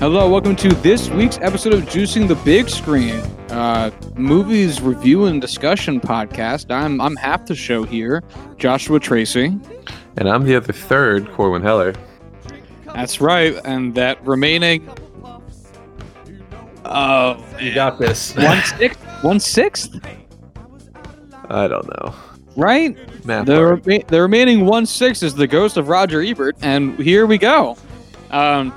Hello, welcome to this week's episode of Juicing the Big Screen, movies review and discussion podcast. I'm half the show here, Joshua Tracy, and I'm the other third, Corwin Heller. That's right, and that remaining. You got this. 1/6. 1/6. I don't know. Right? The remaining 1/6 is the ghost of Roger Ebert, and here we go.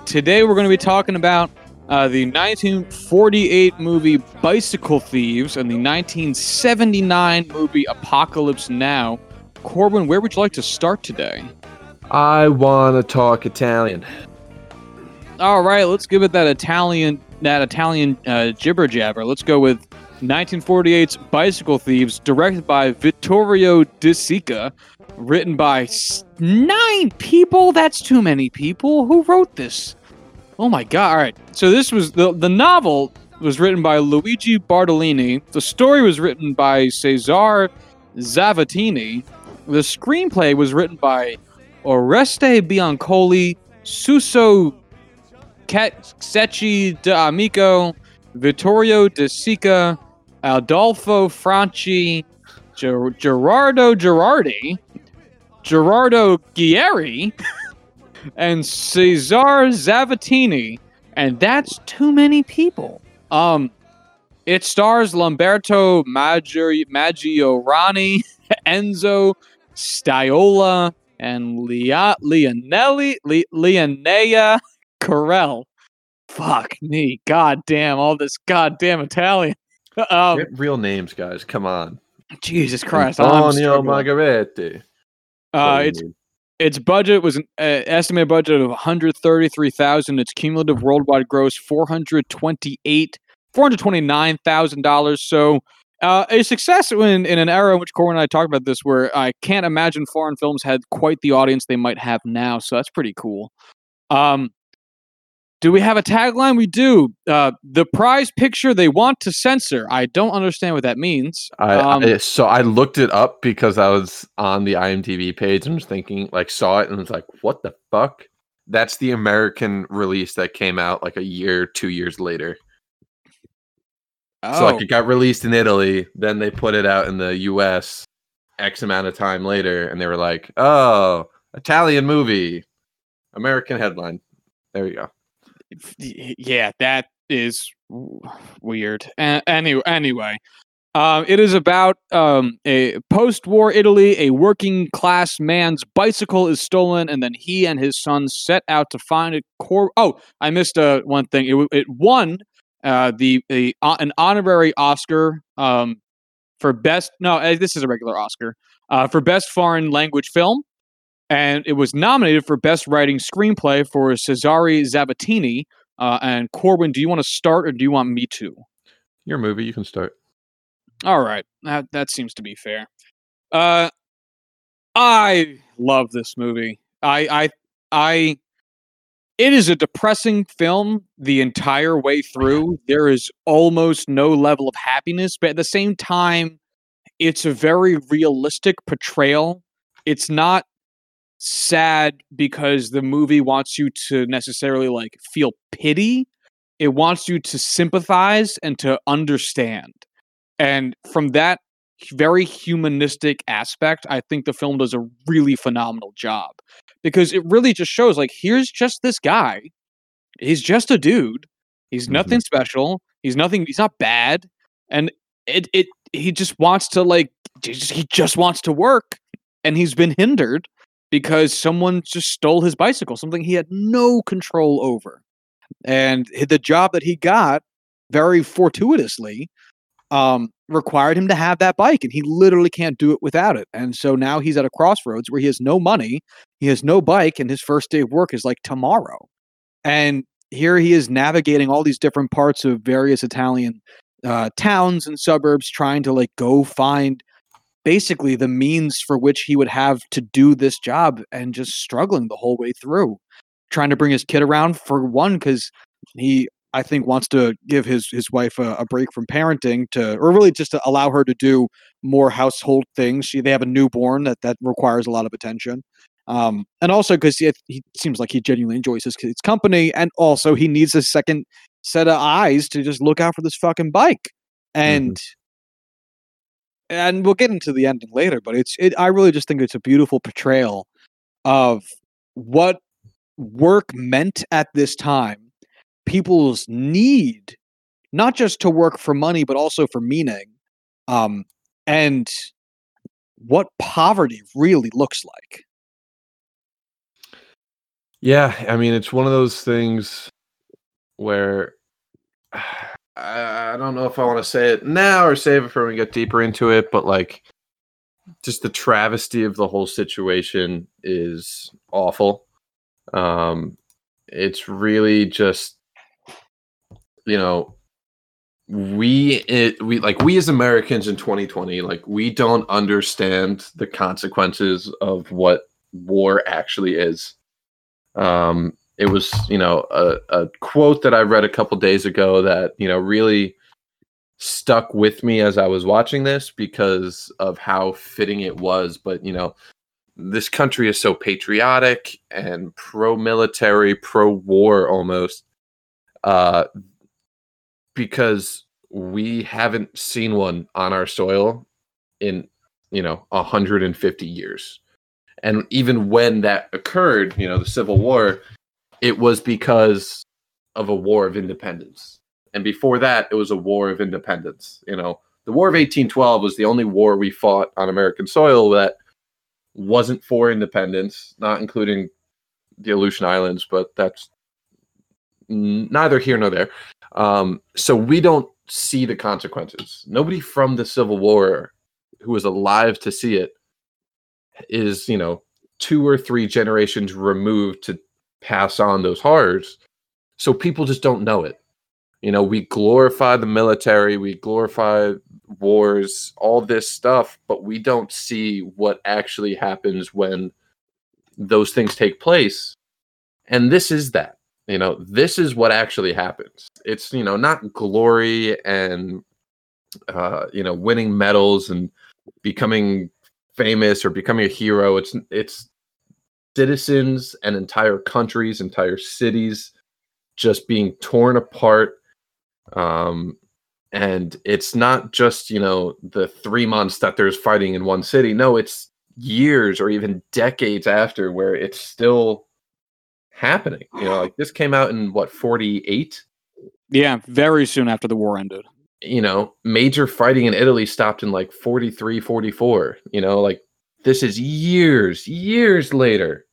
Today we're going to be talking about the 1948 movie Bicycle Thieves and the 1979 movie Apocalypse Now. Corbin, where would you like to start today? I want to talk Italian. All right, let's give it that Italian jibber jabber. Let's go with 1948's Bicycle Thieves, directed by Vittorio De Sica, written by 9 people. That's too many people. Who wrote this? Oh my god. All right. So this was the novel was written by Luigi Bartolini. The story was written by Cesare Zavattini. The screenplay was written by Oreste Biancoli, Suso Cecchi D'Amico, Vittorio De Sica, Adolfo Franchi, Gerardo Gerardi, Gerardo Ghieri, and Cesare Zavattini, and that's too many people. It stars Lamberto Maggiorani, Enzo Stiola, and Leonella Carell. Fuck me, goddamn! All this goddamn Italian. Get real names, guys. Come on. Jesus Christ! Antonio Margheriti. Its budget was an estimated budget of $133,000. Its cumulative worldwide gross $429,000. So a success in an era in which Corwin and I talked about this, where I can't imagine foreign films had quite the audience they might have now. So that's pretty cool. Do we have a tagline? We do. The prize picture they want to censor. I don't understand what that means. So I looked it up because I was on the IMDb page and was thinking, like, saw it and was like, what the fuck? That's the American release that came out like a year, 2 years later. Oh. So like it got released in Italy. Then they put it out in the US X amount of time later. And they were like, oh, Italian movie. American headline. There you go. Yeah, that is weird. Anyway, it is about a post-war Italy. A working-class man's bicycle is stolen, and then he and his son set out to find it. Oh, I missed one thing. It won an honorary Oscar for best. No, this is a regular Oscar for best foreign language film. And it was nominated for Best Writing Screenplay for Cesare Zavattini. And Corwin, do you want to start or do you want me to? Your movie, you can start. All right. That seems to be fair. I love this movie. It is a depressing film the entire way through. There is almost no level of happiness, but at the same time, it's a very realistic portrayal. It's not sad because the movie wants you to necessarily like feel pity. It wants you to sympathize and to understand. And from that very humanistic aspect, I think the film does a really phenomenal job because it really just shows like, here's just this guy. He's just a dude. He's nothing special. He's not bad. And he just wants to work, and he's been hindered because someone just stole his bicycle, something he had no control over. And the job that he got, very fortuitously, required him to have that bike, and he literally can't do it without it. And so now he's at a crossroads where he has no money, he has no bike, and his first day of work is like tomorrow. And here he is navigating all these different parts of various Italian towns and suburbs, trying to like go find basically the means for which he would have to do this job, and just struggling the whole way through, trying to bring his kid around for one, because he, I think, wants to give his wife a break from parenting or really just to allow her to do more household things. They have a newborn that requires a lot of attention. And also because he seems like he genuinely enjoys his kid's company, and also he needs a second set of eyes to just look out for this fucking bike. And we'll get into the ending later, but I really just think it's a beautiful portrayal of what work meant at this time, people's need not just to work for money but also for meaning, and what poverty really looks like. Yeah, I mean, it's one of those things where I don't know if I want to say it now or save it for when we get deeper into it, but like, just the travesty of the whole situation is awful. It's really just, you know, we as Americans in 2020, like, we don't understand the consequences of what war actually is. It was, you know, a quote that I read a couple days ago that, you know, really stuck with me as I was watching this because of how fitting it was. But, you know, this country is so patriotic and pro-military, pro-war almost, because we haven't seen one on our soil in, you know, 150 years. And even when that occurred, you know, the Civil War, it was because of a war of independence. And before that, it was a war of independence. You know, the War of 1812 was the only war we fought on American soil that wasn't for independence, not including the Aleutian Islands, but that's neither here nor there. So we don't see the consequences. Nobody from the Civil War who was alive to see it is, you know, 2 or 3 generations removed to pass on those horrors. So people just don't know it. You know, we glorify the military, we glorify wars, all this stuff, but we don't see what actually happens when those things take place. And this is that, you know, this is what actually happens. It's, you know, not glory and, you know, winning medals and becoming famous or becoming a hero. It's citizens and entire countries, entire cities just being torn apart. And it's not just, you know, the 3 months that there's fighting in one city. No, it's years or even decades after where it's still happening. You know, like, this came out in what, 48? Yeah, very soon after the war ended. You know, major fighting in Italy stopped in like 43, 44, you know, like, this is years later,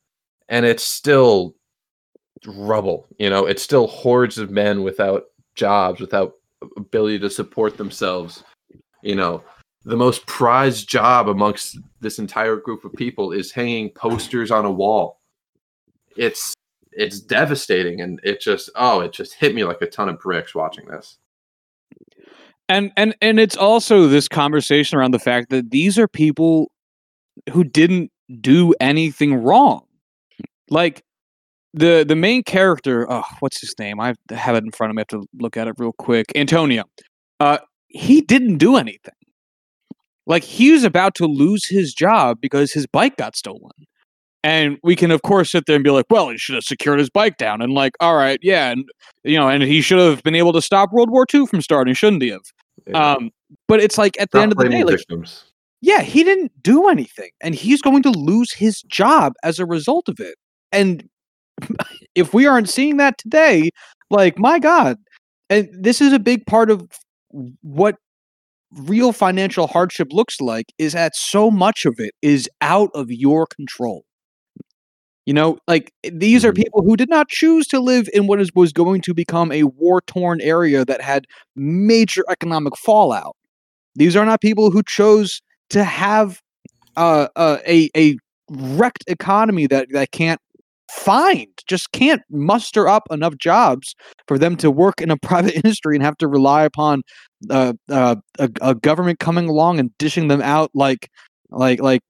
and it's still rubble. You know, it's still hordes of men without jobs, without ability to support themselves. You know, the most prized job amongst this entire group of people is hanging posters on a wall. It's devastating, and it just hit me like a ton of bricks watching this. And it's also this conversation around the fact that these are people who didn't do anything wrong. Like, the main character, what's his name? I have it in front of me. I have to look at it real quick. Antonio. He didn't do anything. Like, he was about to lose his job because his bike got stolen. And we can, of course, sit there and be like, well, he should have secured his bike down. And like, all right, yeah. And, you know, and he should have been able to stop World War II from starting, shouldn't he have? Yeah. But it's like, at the end of the day, like, victims. Yeah, he didn't do anything. And he's going to lose his job as a result of it. And if we aren't seeing that today, like, my God. And this is a big part of what real financial hardship looks like, is that so much of it is out of your control. You know, like, these are people who did not choose to live in what was going to become a war-torn area that had major economic fallout. These are not people who chose to have a wrecked economy that can't find, just can't muster up enough jobs for them to work in a private industry and have to rely upon a government coming along and dishing them out like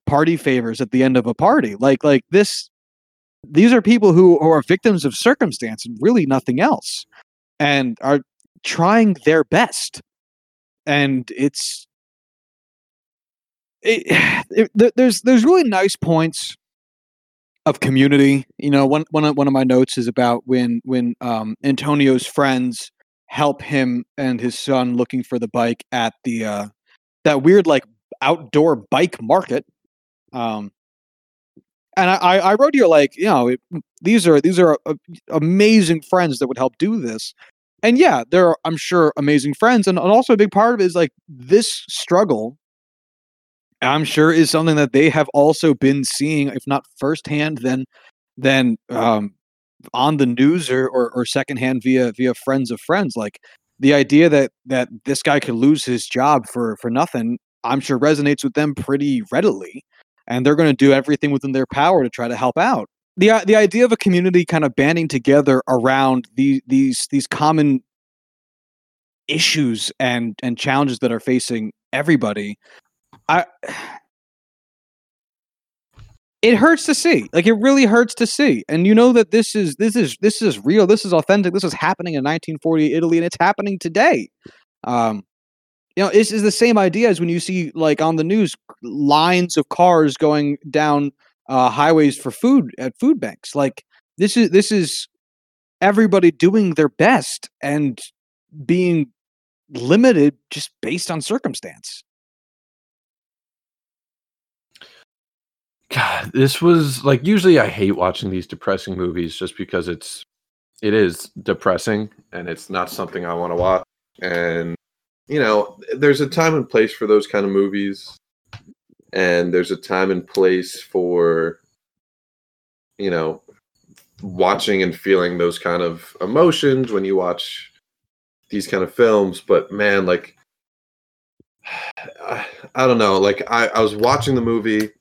party favors at the end of a party. Like this. These are people who are victims of circumstance and really nothing else, and are trying their best. And there's really nice points of community. You know, one of my notes is about when Antonio's friends help him and his son looking for the bike at the that weird like outdoor bike market. And I wrote here like, you know, these are amazing friends that would help do this. And yeah, there are, I'm sure, amazing friends. And also a big part of it is like this struggle, I'm sure, is something that they have also been seeing, if not firsthand, then on the news or secondhand via friends of friends. Like the idea that this guy could lose his job for nothing, I'm sure resonates with them pretty readily. And they're going to do everything within their power to try to help out. The idea of a community kind of banding together around these common issues and challenges that are facing everybody, it hurts to see. Like, it really hurts to see. And you know that this is real. This is authentic. This is happening in 1940 Italy, and it's happening today. You know, this is the same idea as when you see, like, on the news, lines of cars going down highways for food at food banks. Like, this is everybody doing their best and being limited just based on circumstance. God, this was like, usually I hate watching these depressing movies just because it is depressing and it's not something I want to watch. And, you know, there's a time and place for those kind of movies. And there's a time and place for, you know, watching and feeling those kind of emotions when you watch these kind of films. But man, like, I don't know. Like, I was watching the movie,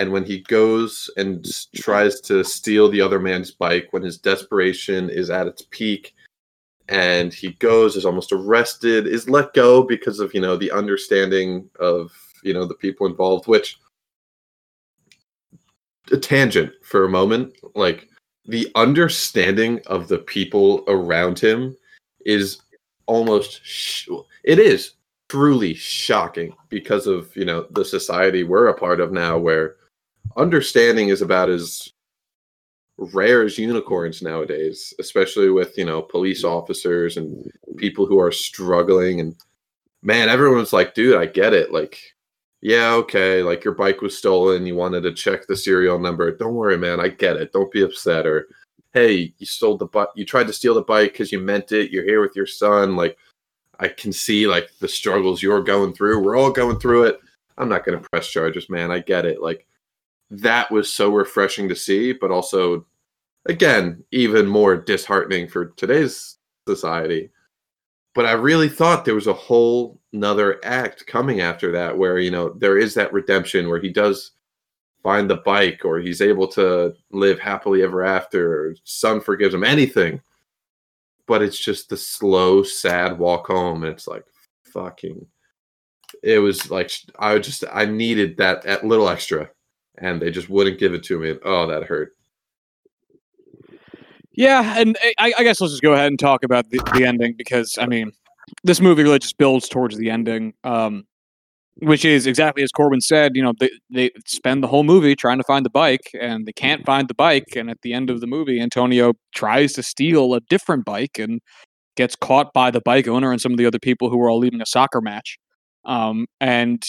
and when he goes and tries to steal the other man's bike, when his desperation is at its peak, and he goes, is almost arrested, is let go because of, you know, the understanding of, you know, the people involved, which, a tangent for a moment, like, the understanding of the people around him is it is truly shocking because of, you know, the society we're a part of now, where understanding is about as rare as unicorns nowadays, especially with, you know, police officers and people who are struggling. And man, everyone's like, dude, I get it. Like, yeah, okay, like, your bike was stolen, you wanted to check the serial number. Don't worry, man, I get it. Don't be upset. Or, hey, you tried to steal the bike because you meant it. You're here with your son. Like, I can see, like, the struggles you're going through. We're all going through it. I'm not going to press charges, man. I get it. Like, that was so refreshing to see, but also, again, even more disheartening for today's society. But I really thought there was a whole nother act coming after that, where, you know, there is that redemption where he does find the bike, or he's able to live happily ever after, or son forgives him, anything. But it's just the slow, sad walk home. And it's like, fucking, it was like, I needed that little extra, and they just wouldn't give it to me. And, oh, that hurt. Yeah, and I guess let's just go ahead and talk about the ending, because, I mean, this movie really just builds towards the ending, which is exactly as Corbin said. You know, they spend the whole movie trying to find the bike, and they can't find the bike. And at the end of the movie, Antonio tries to steal a different bike and gets caught by the bike owner and some of the other people who were all leaving a soccer match, and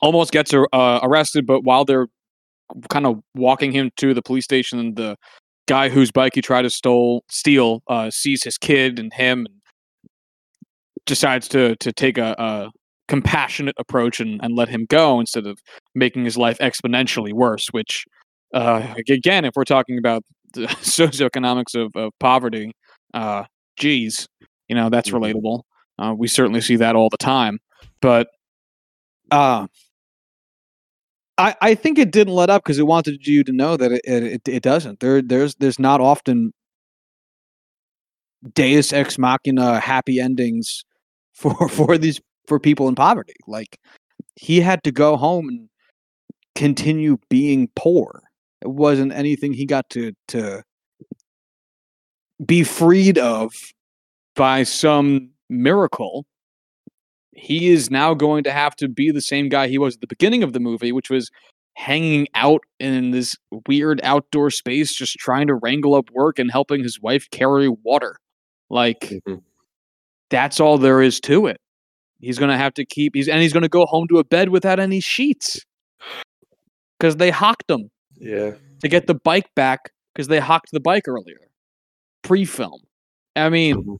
almost gets arrested. But while they're kind of walking him to the police station, the guy whose bike he tried to steal sees his kid and him, and decides to take a compassionate approach and let him go instead of making his life exponentially worse. Which, again, if we're talking about the socioeconomics of poverty, geez, you know, that's relatable. We certainly see that all the time. But I think it didn't let up because it wanted you to know that it doesn't. There's not often Deus ex machina happy endings for people in poverty. Like, he had to go home and continue being poor. It wasn't anything he got to be freed of by some miracle. He is now going to have to be the same guy he was at the beginning of the movie, which was hanging out in this weird outdoor space, just trying to wrangle up work and helping his wife carry water. Like, that's all there is to it. He's going to have to keep... He's going to go home to a bed without any sheets. Because they hocked him. Yeah. To get the bike back, because they hocked the bike earlier. Pre-film. I mean,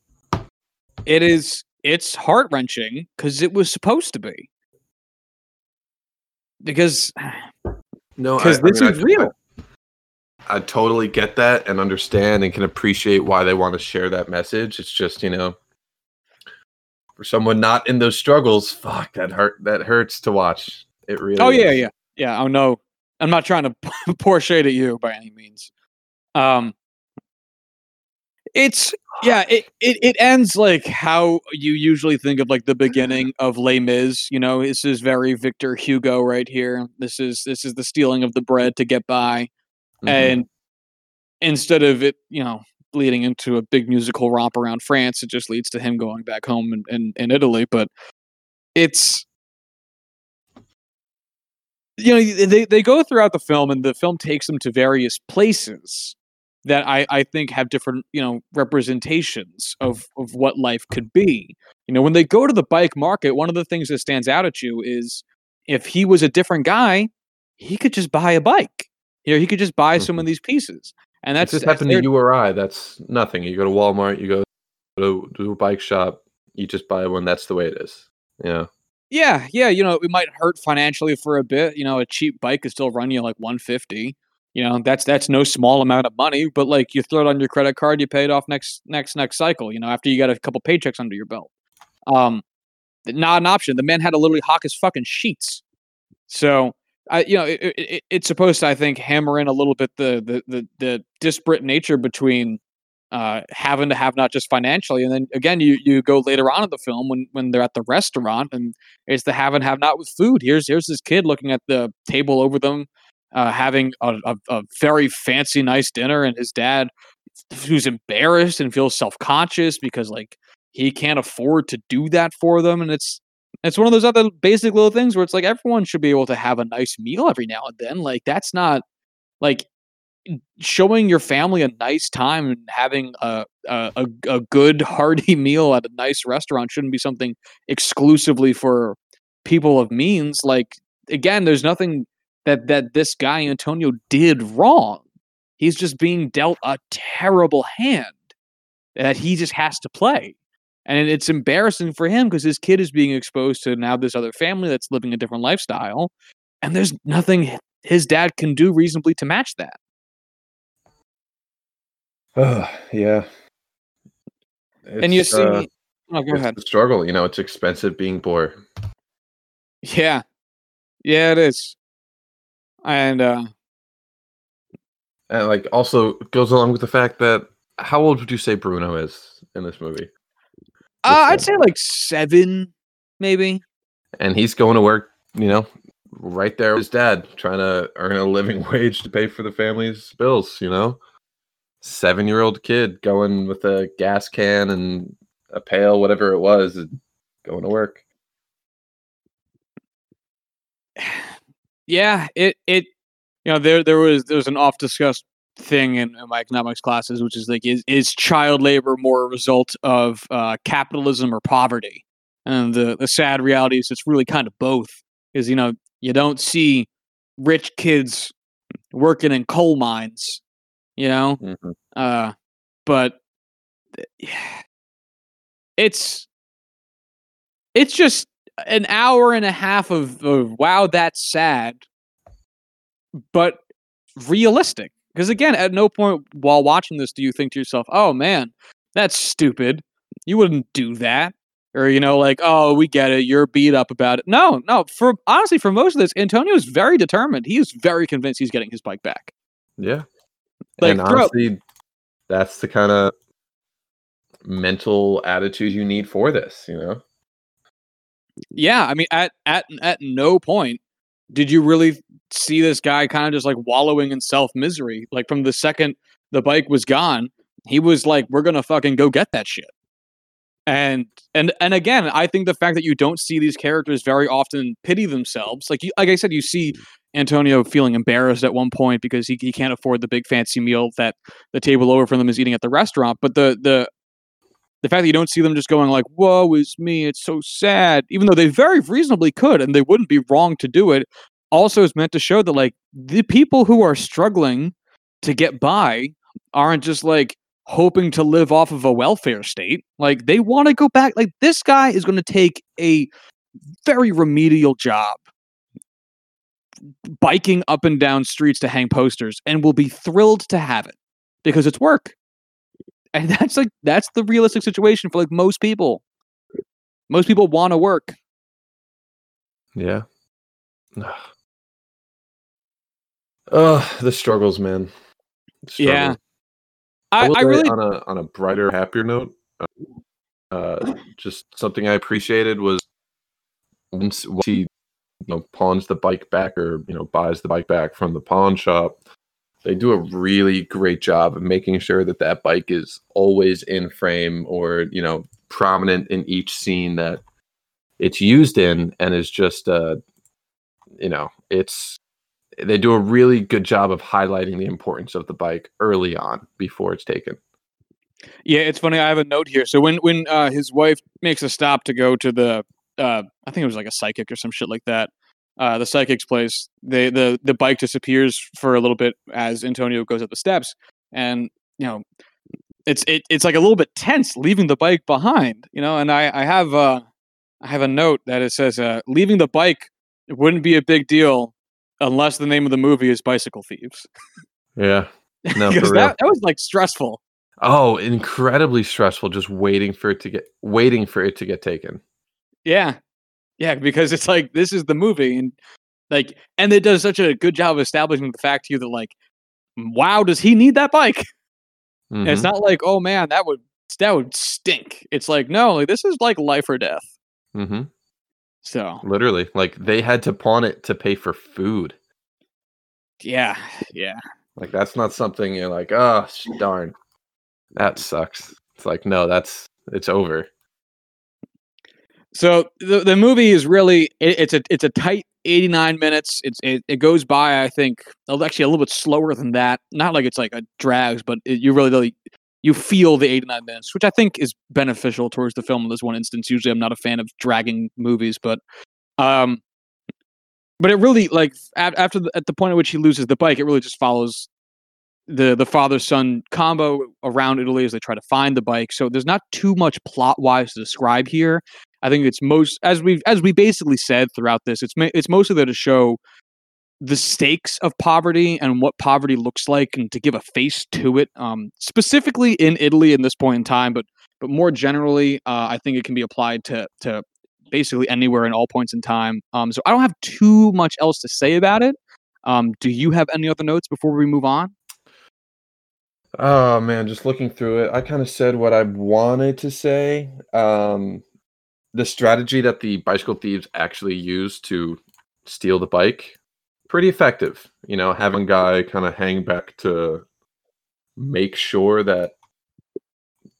it is... It's heart-wrenching, because it was supposed to be. Because... No, because this is real. I totally get that and understand and can appreciate why they want to share that message. It's just, you know... For someone not in those struggles, fuck, that hurts to watch. It really is. Oh no, I'm not trying to pour shade at you by any means. It ends like how you usually think of like the beginning of Les Mis. You know, this is very Victor Hugo right here. This is the stealing of the bread to get by, and instead of it, you know, leading into a big musical romp around France, it just leads to him going back home in Italy. But it's, you know, they go throughout the film, and the film takes them to various places that I think have different, you know, representations of what life could be. You know, when they go to the bike market, one of the things that stands out at you is if he was a different guy, he could just buy a bike. You know, he could just buy some of these pieces. And that's just happened to you or I. That's nothing. You go to Walmart, you go to a bike shop, you just buy one. That's the way it is. Yeah. Yeah. You know, it might hurt financially for a bit. You know, a cheap bike could still run you like $150. You know, that's no small amount of money. But like, you throw it on your credit card, you pay it off next cycle. You know, after you got a couple paychecks under your belt. Not an option. The man had to literally hawk his fucking sheets. So. It's supposed to, I think, hammer in a little bit the disparate nature between having to have not just financially, and then again you go later on in the film when they're at the restaurant and it's the have and have not with food. Here's this kid looking at the table over them, having a very fancy, nice dinner, and his dad, who's embarrassed and feels self-conscious because like he can't afford to do that for them, and it's one of those other basic little things where it's like everyone should be able to have a nice meal every now and then. Like, that's not like showing your family a nice time and having a good hearty meal at a nice restaurant shouldn't be something exclusively for people of means. Like, again, there's nothing that this guy Antonio did wrong. He's just being dealt a terrible hand that he just has to play. And it's embarrassing for him because his kid is being exposed to now this other family that's living a different lifestyle. And there's nothing his dad can do reasonably to match that. Yeah. And you see... go ahead. It's a struggle. You know, it's expensive being poor. Yeah. Yeah, it is. And like, also goes along with the fact that... How old would you say Bruno is in this movie? I'd say like 7, maybe. And he's going to work, you know, right there with his dad, trying to earn a living wage to pay for the family's bills, you know? 7-year-old kid going with a gas can and a pail, whatever it was, and going to work. Yeah, it you know, there was an oft-discussed thing in my economics classes, which is like, is child labor more a result of capitalism or poverty? And the sad reality is it's really kind of both. Is, you know, you don't see rich kids working in coal mines, you know, but it's just an hour and a half of wow, that's sad, but realistic. Because again, at no point while watching this do you think to yourself, oh man, that's stupid. You wouldn't do that. Or, you know, like, oh, we get it. You're beat up about it. No. Honestly, for most of this, Antonio is very determined. He is very convinced he's getting his bike back. Yeah. Like, and honestly, that's the kind of mental attitude you need for this, you know? Yeah. I mean, at no point did you really see this guy kind of just like wallowing in self-misery. Like, from the second the bike was gone, he was like, we're gonna fucking go get that shit. And again, I think the fact that you don't see these characters very often pity themselves, like I said, you see Antonio feeling embarrassed at one point because he can't afford the big fancy meal that the table over from them is eating at the restaurant. But the fact that you don't see them just going like, "Woe is me, it's so sad," even though they very reasonably could and they wouldn't be wrong to do it, also is meant to show that like the people who are struggling to get by aren't just like hoping to live off of a welfare state. Like they want to go back. Like this guy is going to take a very remedial job biking up and down streets to hang posters and will be thrilled to have it because it's work. And that's like, that's the realistic situation for like most people. Most people want to work. Yeah. The struggles, man. Yeah. I really on a brighter, happier note, just something I appreciated was once he, pawns the bike back or, buys the bike back from the pawn shop, they do a really great job of making sure that that bike is always in frame or, prominent in each scene that it's used in, and is just, they do a really good job of highlighting the importance of the bike early on before it's taken. Yeah, it's funny. I have a note here. So when his wife makes a stop to go to the, I think it was like a psychic or some shit like that. The psychic's place. The bike disappears for a little bit as Antonio goes up the steps, and it's like a little bit tense leaving the bike behind. And I have a note that it says leaving the bike wouldn't be a big deal unless the name of the movie is Bicycle Thieves. Yeah, no, because that was like stressful. Oh, incredibly stressful. Just waiting for it to get taken. Yeah. Yeah, because it's like, this is the movie. And it does such a good job of establishing the fact to you that like, wow, does he need that bike? Mm-hmm. And it's not like, oh man, that would stink. It's like, no, like, this is like life or death. Mm-hmm. So literally, like they had to pawn it to pay for food. Yeah. Yeah. Like that's not something you're like, oh darn, that sucks. It's like, no, it's over. So the movie is really, it's a tight 89 minutes. It goes by, I think, actually a little bit slower than that. Not like it's like a drags, but you feel the 89 minutes, which I think is beneficial towards the film in this one instance. Usually I'm not a fan of dragging movies, but it really like at the point at which he loses the bike, it really just follows the father-son combo around Italy as they try to find the bike. So there's not too much plot-wise to describe here. I think it's most, as we basically said throughout this, it's mostly there to show the stakes of poverty and what poverty looks like, and to give a face to it, specifically in Italy in this point in time, but more generally, I think it can be applied to basically anywhere and all points in time. So I don't have too much else to say about it. Do you have any other notes before we move on? Oh man, just looking through it, I kind of said what I wanted to say. The strategy that the bicycle thieves actually use to steal the bike, pretty effective. Having a guy kind of hang back to make sure that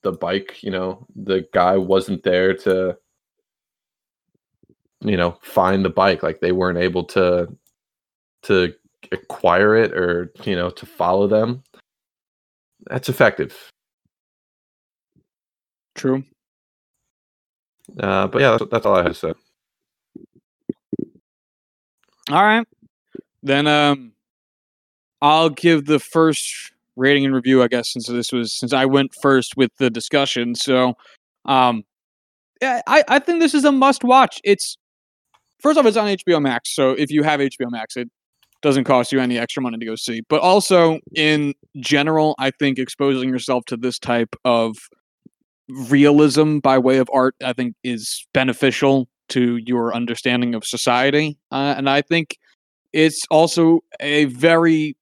the bike, the guy wasn't there to, find the bike. Like they weren't able to acquire it or, to follow them. That's effective. True. But yeah, that's all I had to say. All right. Then I'll give the first rating and review, I guess, since I went first with the discussion. So I think this is a must watch. It's first off, it's on HBO Max. So if you have HBO Max, it doesn't cost you any extra money to go see. But also in general, I think exposing yourself to this type of realism by way of art, I think, is beneficial to your understanding of society. And I think it's also a very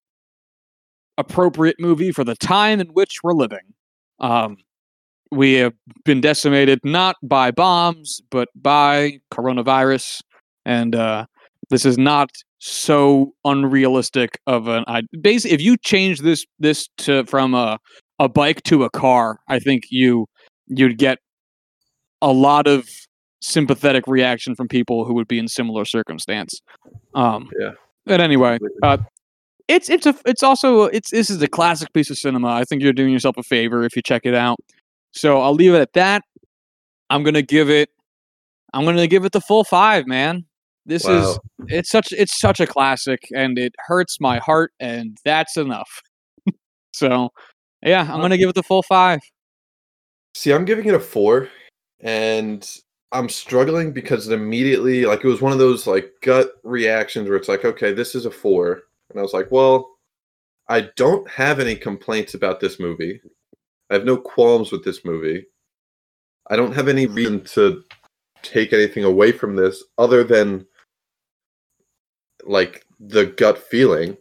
appropriate movie for the time in which we're living. We have been decimated not by bombs, but by coronavirus. And this is not so unrealistic of an idea. Basically, if you change this to from a bike to a car, I think you'd get a lot of sympathetic reaction from people who would be in similar circumstance. Yeah. But anyway, this is a classic piece of cinema. I think you're doing yourself a favor if you check it out. So I'll leave it at that. I'm gonna give it the full 5, man. This is it's such a classic, and it hurts my heart, and that's enough. So yeah, I'm gonna give it the full 5. See, I'm giving it a 4, and I'm struggling because it immediately, like, it was one of those like gut reactions where it's like, okay, this is a 4. And I was like, well, I don't have any complaints about this movie. I have no qualms with this movie. I don't have any reason to take anything away from this other than like the gut feeling.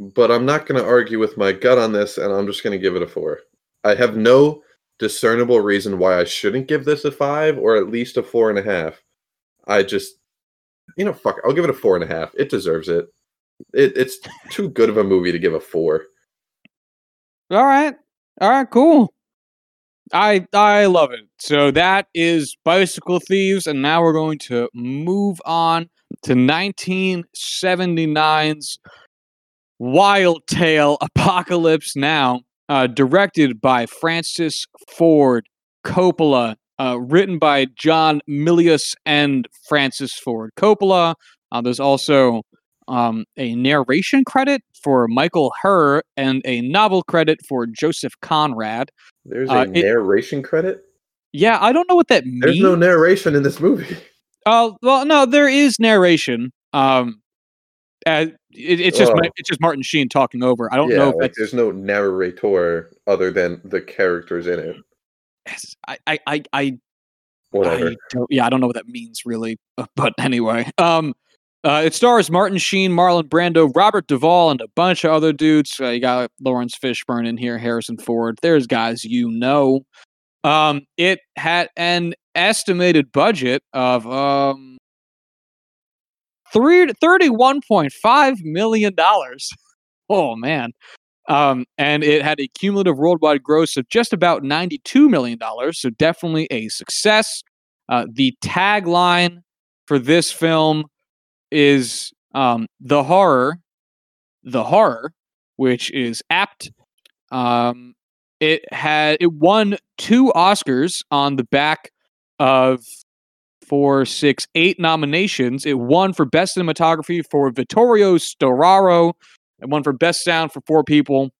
But I'm not going to argue with my gut on this, and I'm just going to give it a 4. I have no discernible reason why I shouldn't give this a 5 or at least a 4.5. I just, fuck it. I'll give it a 4.5. It deserves it. It's too good of a movie to give a 4. All right, cool. I love it. So that is Bicycle Thieves, and now we're going to move on to 1979's Wild Tale Apocalypse Now. Directed by Francis Ford Coppola, written by John Milius and Francis Ford Coppola. There's also a narration credit for Michael Herr and a novel credit for Joseph Conrad. There's a narration credit? Yeah, I don't know what that means. There's no narration in this movie. Well, no, there is narration. It's just Martin Sheen talking over. I don't know if there's no narrator other than the characters in it. I don't know what that means really. But anyway, it stars Martin Sheen, Marlon Brando, Robert Duvall, and a bunch of other dudes. You got Lawrence Fishburne in here, Harrison Ford. There's guys It had an estimated budget of $31.5 million. Oh, man. And it had a cumulative worldwide gross of just about $92 million. So definitely a success. The tagline for this film is the horror, which is apt. It won 2 Oscars on the back of 4, 6, 8 nominations. It won for Best Cinematography for Vittorio Storaro. It won for Best Sound for 4 people.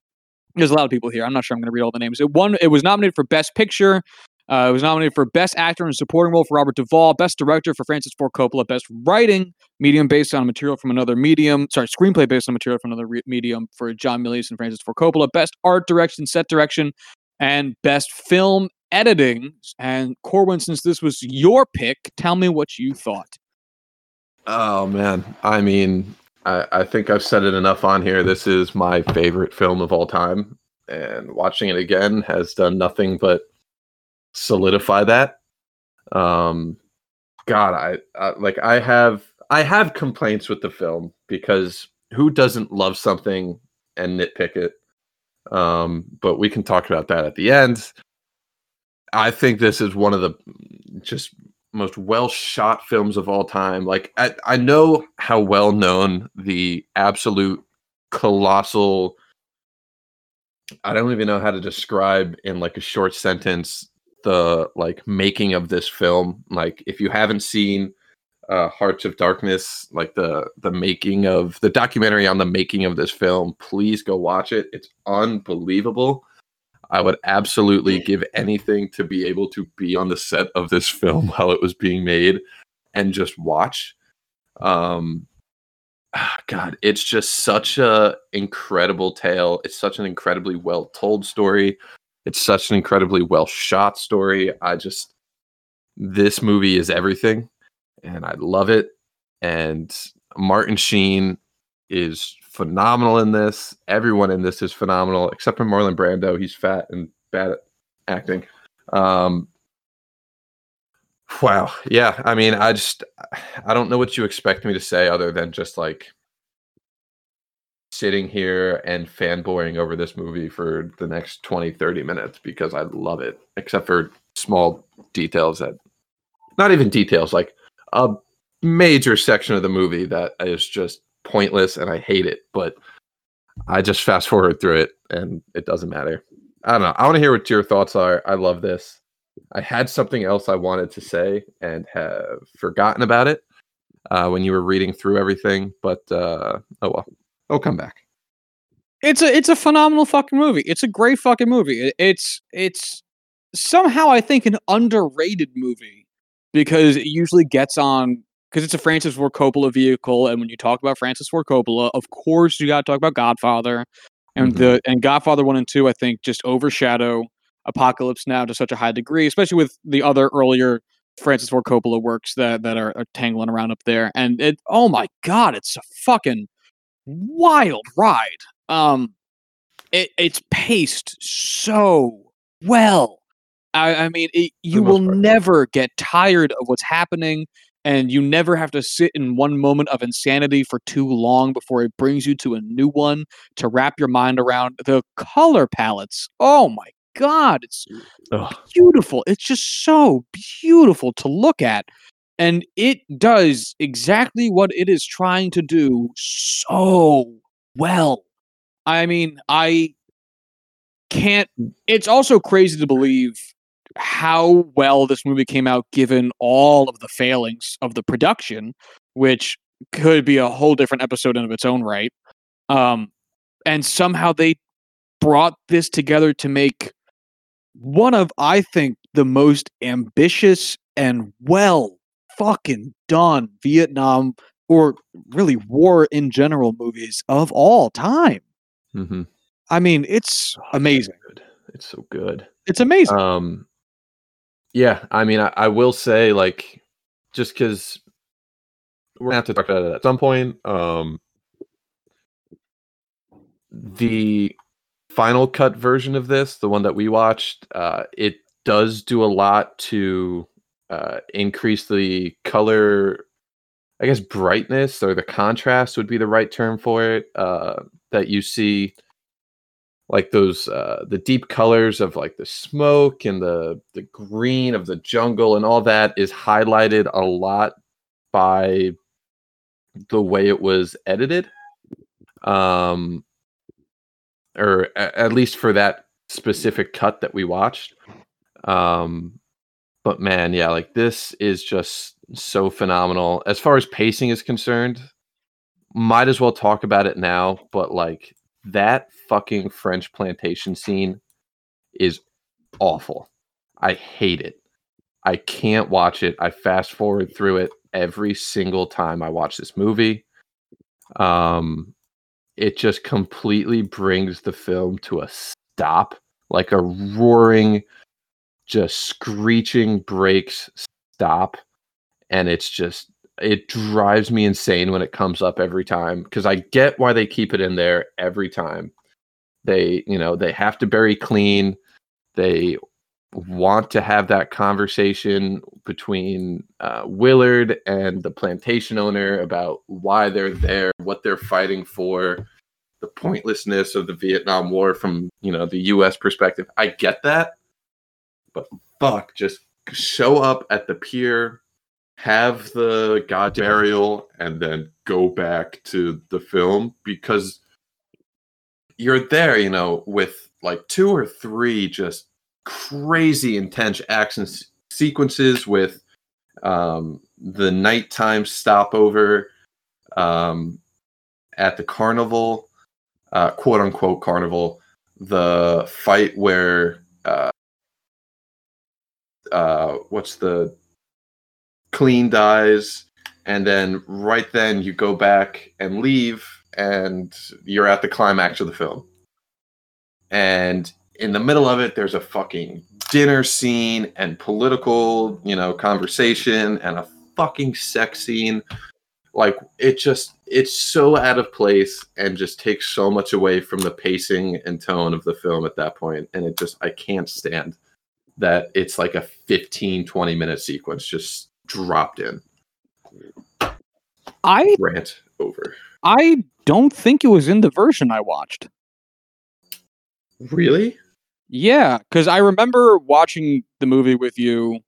There's a lot of people here. I'm not sure I'm going to read all the names. It was nominated for Best Picture. It was nominated for Best Actor in a Supporting Role for Robert Duvall. Best Director for Francis Ford Coppola. Best Writing, Medium based on material from another medium. Sorry, Screenplay based on material from another medium for John Milius and Francis Ford Coppola. Best Art Direction, Set Direction, and Best Film Editing. And Corwin, since this was your pick, tell me what you thought. Oh man, I mean, I think I've said it enough on here. This is my favorite film of all time, and watching it again has done nothing but solidify that. God, I have complaints with the film because who doesn't love something and nitpick it? But we can talk about that at the end. I think this is one of the just most well-shot films of all time. Like, I know how well-known the absolute colossal, I don't even know how to describe in like a short sentence, the like making of this film. Like, if you haven't seen Hearts of Darkness, like the making of, the documentary on the making of this film, please go watch it. It's unbelievable. I would absolutely give anything to be able to be on the set of this film while it was being made and just watch. God, it's just such an incredible tale. It's such an incredibly well-told story. It's such an incredibly well-shot story. This movie is everything, and I love it. And Martin Sheen is phenomenal in this. Everyone in this is phenomenal, except for Marlon Brando. He's fat and bad at acting. Wow. Yeah. I mean, I don't know what you expect me to say other than just like sitting here and fanboying over this movie for the next 20-30 minutes because I love it, except for small details not even details, like a major section of the movie that is just pointless and I hate it, but I just fast forward through it and it doesn't matter. I don't know. I want to hear what your thoughts are. I love this. I had something else I wanted to say and have forgotten about it when you were reading through everything, but oh well. I'll come back. It's a phenomenal fucking movie. It's a great fucking movie. It's somehow, I think, an underrated movie because it usually gets on, because it's a Francis Ford Coppola vehicle, and when you talk about Francis Ford Coppola, of course you got to talk about Godfather, and and Godfather 1 and 2, I think, just overshadow Apocalypse Now to such a high degree, especially with the other earlier Francis Ford Coppola works that are tangling around up there. And it, oh my God, it's a fucking wild ride. It's paced so well. I mean, you will never get tired of what's happening, and you never have to sit in one moment of insanity for too long before it brings you to a new one to wrap your mind around. The color palettes, oh my God, it's beautiful. It's just so beautiful to look at, and it does exactly what it is trying to do so well. I mean, I can't. It's also crazy to believe how well this movie came out given all of the failings of the production, which could be a whole different episode in of its own right. And somehow they brought this together to make one of, I think, the most ambitious and well fucking done Vietnam, or really war in general, movies of all time. Mm-hmm. I mean, it's amazing. It's so good. It's amazing. Yeah, I mean, I will say, like, just because we're gonna have to talk about it at some point. The final cut version of this, the one that we watched, it does do a lot to increase the color, I guess, brightness, or the contrast would be the right term for it, that you see, like those the deep colors of like the smoke and the green of the jungle and all that is highlighted a lot by the way it was edited, or at least for that specific cut that we watched. But man, yeah, like this is just so phenomenal. As far as pacing is concerned, might as well talk about it now, but like that fucking French plantation scene is awful. I hate it. I can't watch it. I fast forward through it every single time I watch this movie. It just completely brings the film to a stop, like a roaring, just screeching brakes stop, and it's just, it drives me insane when it comes up every time, because I get why they keep it in there every time. They, you know, they have to bury clean. They want to have that conversation between Willard and the plantation owner about why they're there, what they're fighting for, the pointlessness of the Vietnam War from, you know, the U.S. perspective. I get that, but fuck, just show up at the pier, have the god burial, and then go back to the film, because you're there, you know, with like 2 or 3 just crazy intense action sequences with the nighttime stopover at the carnival, quote unquote carnival, the fight where what's the Clean dies, and then right then you go back and leave, and you're at the climax of the film. And in the middle of it, there's a fucking dinner scene and political, you know, conversation and a fucking sex scene. Like, it just, it's so out of place and just takes so much away from the pacing and tone of the film at that point. And it just, I can't stand that it's like a 15-20 minute sequence just dropped in. I rant over. I don't think it was in the version I watched. Really? Yeah, because I remember watching the movie with you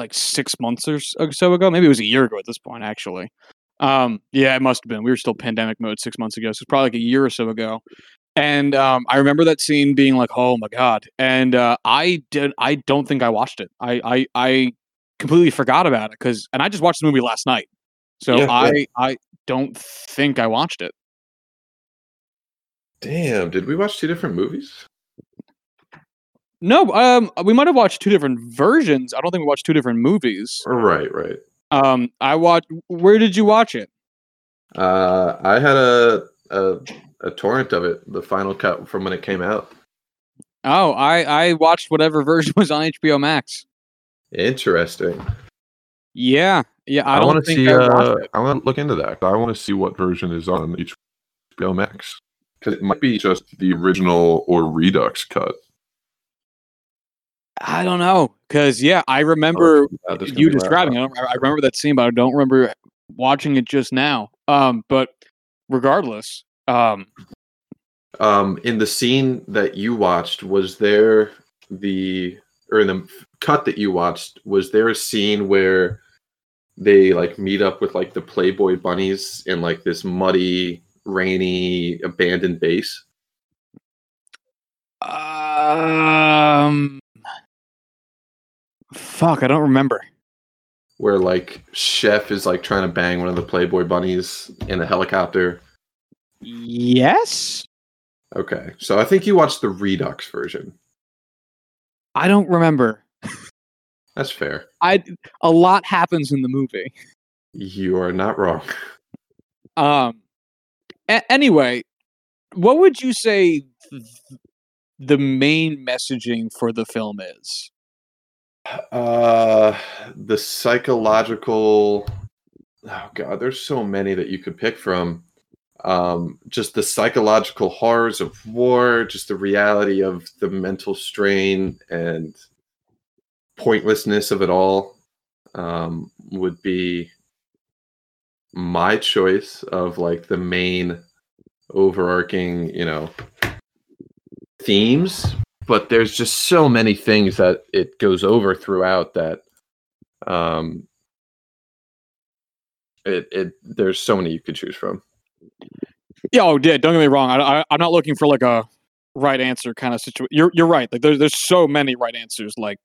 like 6 months or so ago. Maybe it was a year ago at this point, actually. Yeah, it must have been. We were still pandemic mode 6 months ago, so it's probably like a year or so ago. And I remember that scene being like, "Oh my god!" And I don't think I watched it. I completely forgot about it and I just watched the movie last night, so yeah, I don't think I watched it. Damn! Did we watch two different movies? No, we might have watched two different versions. I don't think we watched two different movies. Right. I watched. Where did you watch it? I had a torrent of it, the final cut from when it came out. Oh, I watched whatever version was on HBO Max. Interesting. Yeah. I want to see. I want to look into that. I want to see what version is on HBO Max, because it might be just the original or Redux cut. I don't know, because I remember you describing it. I remember that scene, but I don't remember watching it just now. But regardless, in the scene that you watched, in the cut that you watched, was there a scene where they like meet up with like the Playboy bunnies in like this muddy, rainy, abandoned base? Fuck, I don't remember. Where like Chef is like trying to bang one of the Playboy bunnies in a helicopter. Yes. Okay, so I think you watched the Redux version. I don't remember. That's fair. A lot happens in the movie. You are not wrong. Anyway, what would you say the main messaging for the film is? The psychological, oh god, there's so many that you could pick from. Just the psychological horrors of war, just the reality of the mental strain and pointlessness of it all, would be my choice of like the main overarching, themes. But there's just so many things that it goes over throughout that there's so many you could choose from. Yeah, don't get me wrong. I'm not looking for like a right answer kind of situation. You're right. Like there's so many right answers. Like,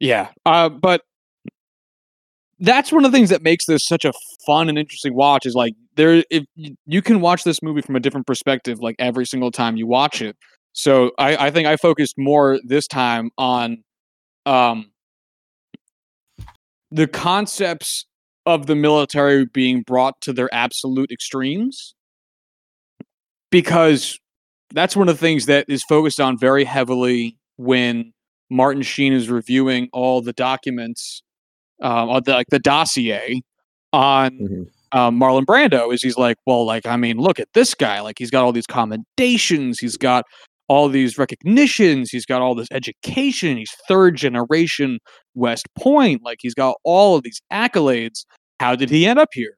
yeah. But that's one of the things that makes this such a fun and interesting watch is like if you can watch this movie from a different perspective, like every single time you watch it. So I think I focused more this time on the concepts of the military being brought to their absolute extremes, because that's one of the things that is focused on very heavily when Martin Sheen is reviewing all the documents, the dossier on... Mm-hmm. Marlon Brando is he's like, well, like, I mean, look at this guy. Like, he's got all these commendations. He's got all these recognitions. He's got all this education. He's third generation West Point. Like, he's got all of these accolades. How did he end up here?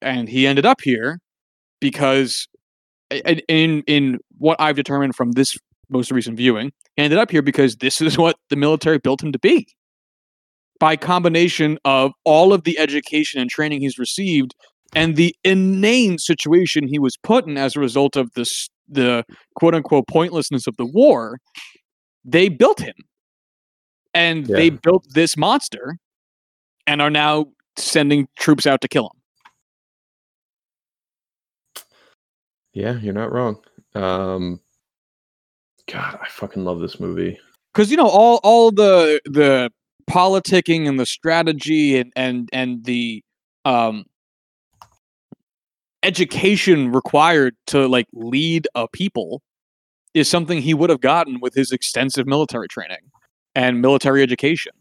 And he ended up here because in what I've determined from this most recent viewing, he ended up here because this is what the military built him to be. By combination of all of the education and training he's received and the inane situation he was put in as a result of this, the quote-unquote pointlessness of the war, they built him. And they built this monster and are now sending troops out to kill him. Yeah, you're not wrong. God, I fucking love this movie. Because, all the politicking and the strategy and the education required to like lead a people is something he would have gotten with his extensive military training and military education.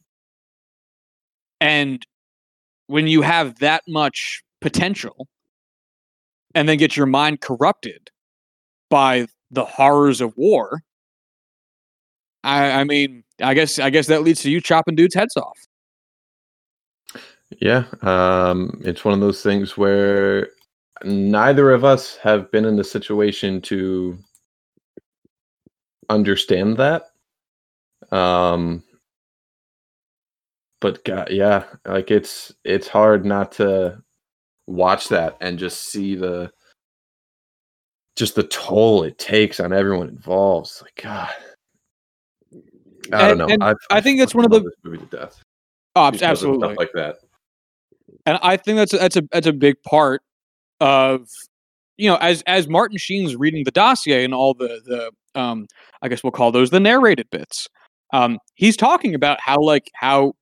And when you have that much potential and then get your mind corrupted by the horrors of war, I mean, I guess that leads to you chopping dudes' heads off. Yeah, it's one of those things where neither of us have been in the situation to understand that. But God, yeah, like it's hard not to watch that and just see the toll it takes on everyone involved. It's like, God, I don't know. I think that's one of the movie to death. Oh, absolutely, stuff like that. And I think that's a big part of, you know, as Martin Sheen's reading the dossier and all the I guess we'll call those the narrated bits. He's talking about how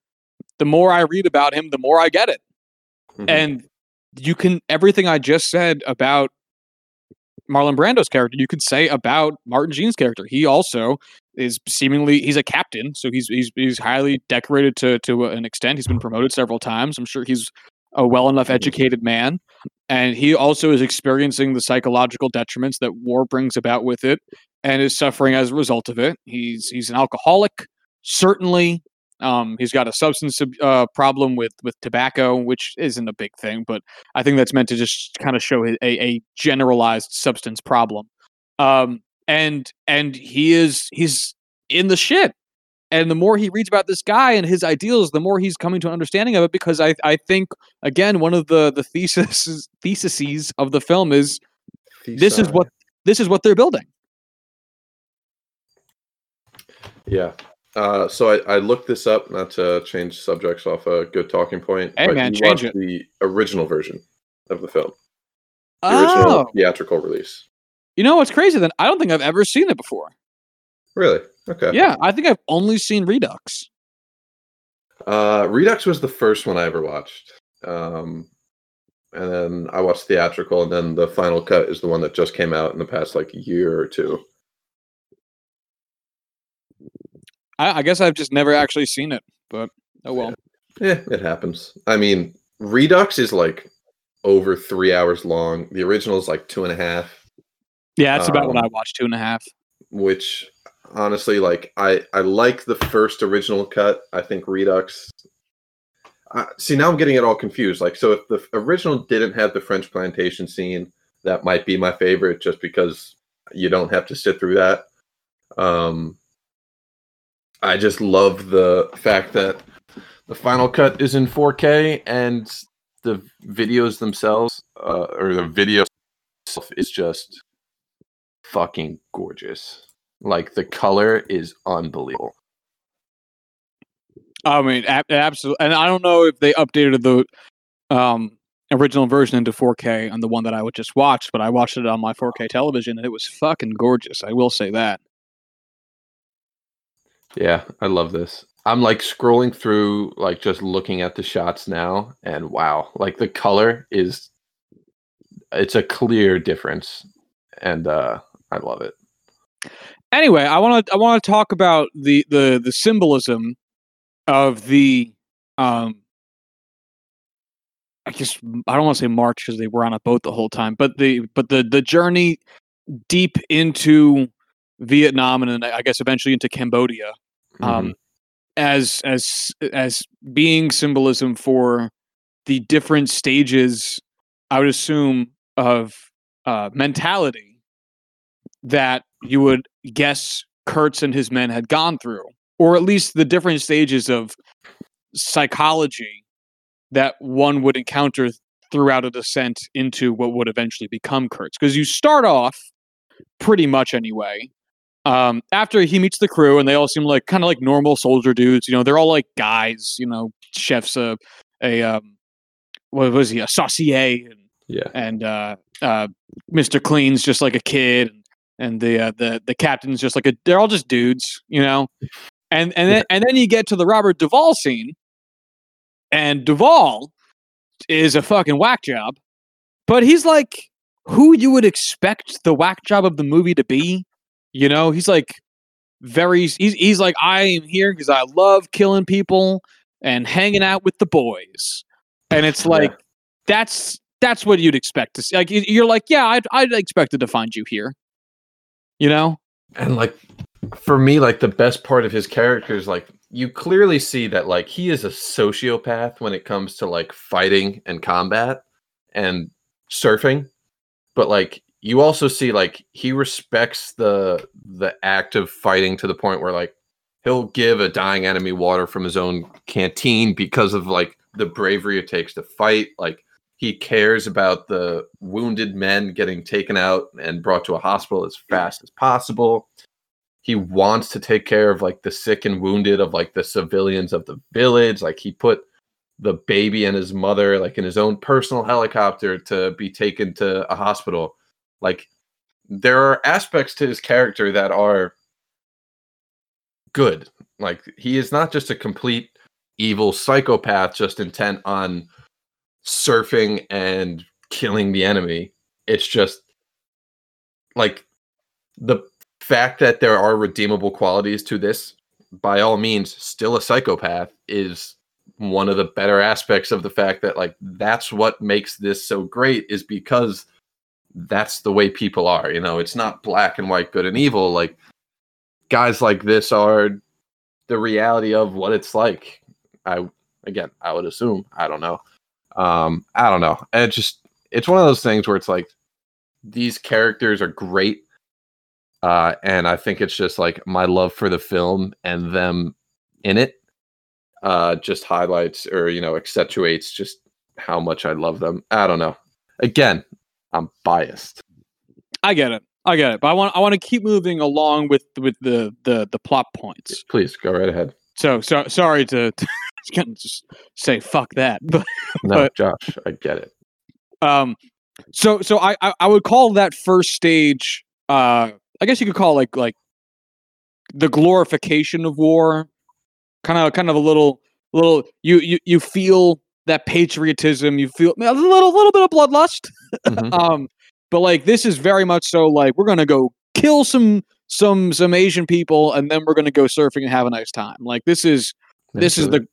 the more I read about him, the more I get it. Mm-hmm. And everything I just said about Marlon Brando's character, you could say about Martin Sheen's character. He also is seemingly, he's a captain. So he's highly decorated to an extent. He's been promoted several times. I'm sure he's a well enough educated man. And he also is experiencing the psychological detriments that war brings about with it and is suffering as a result of it. He's an alcoholic, certainly. He's got a substance problem with tobacco, which isn't a big thing, but I think that's meant to just kind of show a generalized substance problem. And he's in the shit. And the more he reads about this guy and his ideals, the more he's coming to an understanding of it, because I think, again, one of the theses of the film is this is what they're building. Yeah. So I looked this up, not to change subjects off a good talking point. Hey, man, change it. The original version of the film. The original theatrical release. You know what's crazy then? I don't think I've ever seen it before. Really? Okay. Yeah, I think I've only seen Redux. Redux was the first one I ever watched. And then I watched theatrical, and then the final cut is the one that just came out in the past year or two. I guess I've just never actually seen it, but oh well. Yeah, it happens. I mean, Redux is over 3 hours long. The original is 2.5. Yeah, that's about what I watched, 2.5. Which, honestly, I like the first original cut. I think Redux... see, now I'm getting it all confused. So if the original didn't have the French plantation scene, that might be my favorite, just because you don't have to sit through that. I just love the fact that the final cut is in 4K and the videos themselves, or the video itself, is just fucking gorgeous. The color is unbelievable. I mean, absolutely. And I don't know if they updated the original version into 4K on the one that I would just watch, but I watched it on my 4K television and it was fucking gorgeous. I will say that. Yeah, I love this. I'm scrolling through, just looking at the shots now, and wow, the color is, it's a clear difference, and I love it. Anyway, I want to talk about the symbolism of the I guess I don't want to say march because they were on a boat the whole time, but the journey deep into Vietnam and then I guess eventually into Cambodia, mm-hmm. as being symbolism for the different stages, I would assume, of mentality that you would guess Kurtz and his men had gone through, or at least the different stages of psychology that one would encounter throughout a descent into what would eventually become Kurtz. Because you start off, pretty much anyway, after he meets the crew, and they all seem kind of normal soldier dudes. You know, they're all guys. You know, Chef's what was he? A saucier, and Mr. Clean's just a kid, and the captain's just they're all just dudes. You know, and then you get to the Robert Duvall scene, and Duvall is a fucking whack job, but he's who you would expect the whack job of the movie to be. You know, he's he's I am here because I love killing people and hanging out with the boys. And it's that's what you'd expect to see. You're I'd expected to find you here, you know? And for me, the best part of his character is you clearly see that he is a sociopath when it comes to fighting and combat and surfing. But you also see he respects the act of fighting to the point where he'll give a dying enemy water from his own canteen because of the bravery it takes to fight. He cares about the wounded men getting taken out and brought to a hospital as fast as possible. He wants to take care of like the sick and wounded of like the civilians of the village. Like he put the baby and his mother like in his own personal helicopter to be taken to a hospital. Like there are aspects to his character that are good. Like he is not just a complete evil psychopath just intent on surfing and killing the enemy. It's just like the fact that there are redeemable qualities to this, by all means, still a psychopath, is one of the better aspects of the fact that like that's what makes this so great, is because that's the way people are. You know, it's not black and white, good and evil. Like guys like this are the reality of what it's like. I would assume. I don't know. I don't know. And it's one of those things where it's like these characters are great. And I think it's just like my love for the film and them in it just highlights or, you know, accentuates just how much I love them. I don't know. Again, I'm biased. I get it. But I want to keep moving along with the plot points. Please go right ahead. So sorry to just say fuck that. But, no, but, Josh, I get it. So I would call that first stage. I guess you could call it like the glorification of war. Kind of a little. You feel that patriotism. You feel a little bit of bloodlust. Mm-hmm. But like this is very much so like we're gonna go kill some Asian people and then we're gonna go surfing and have a nice time. Like this is the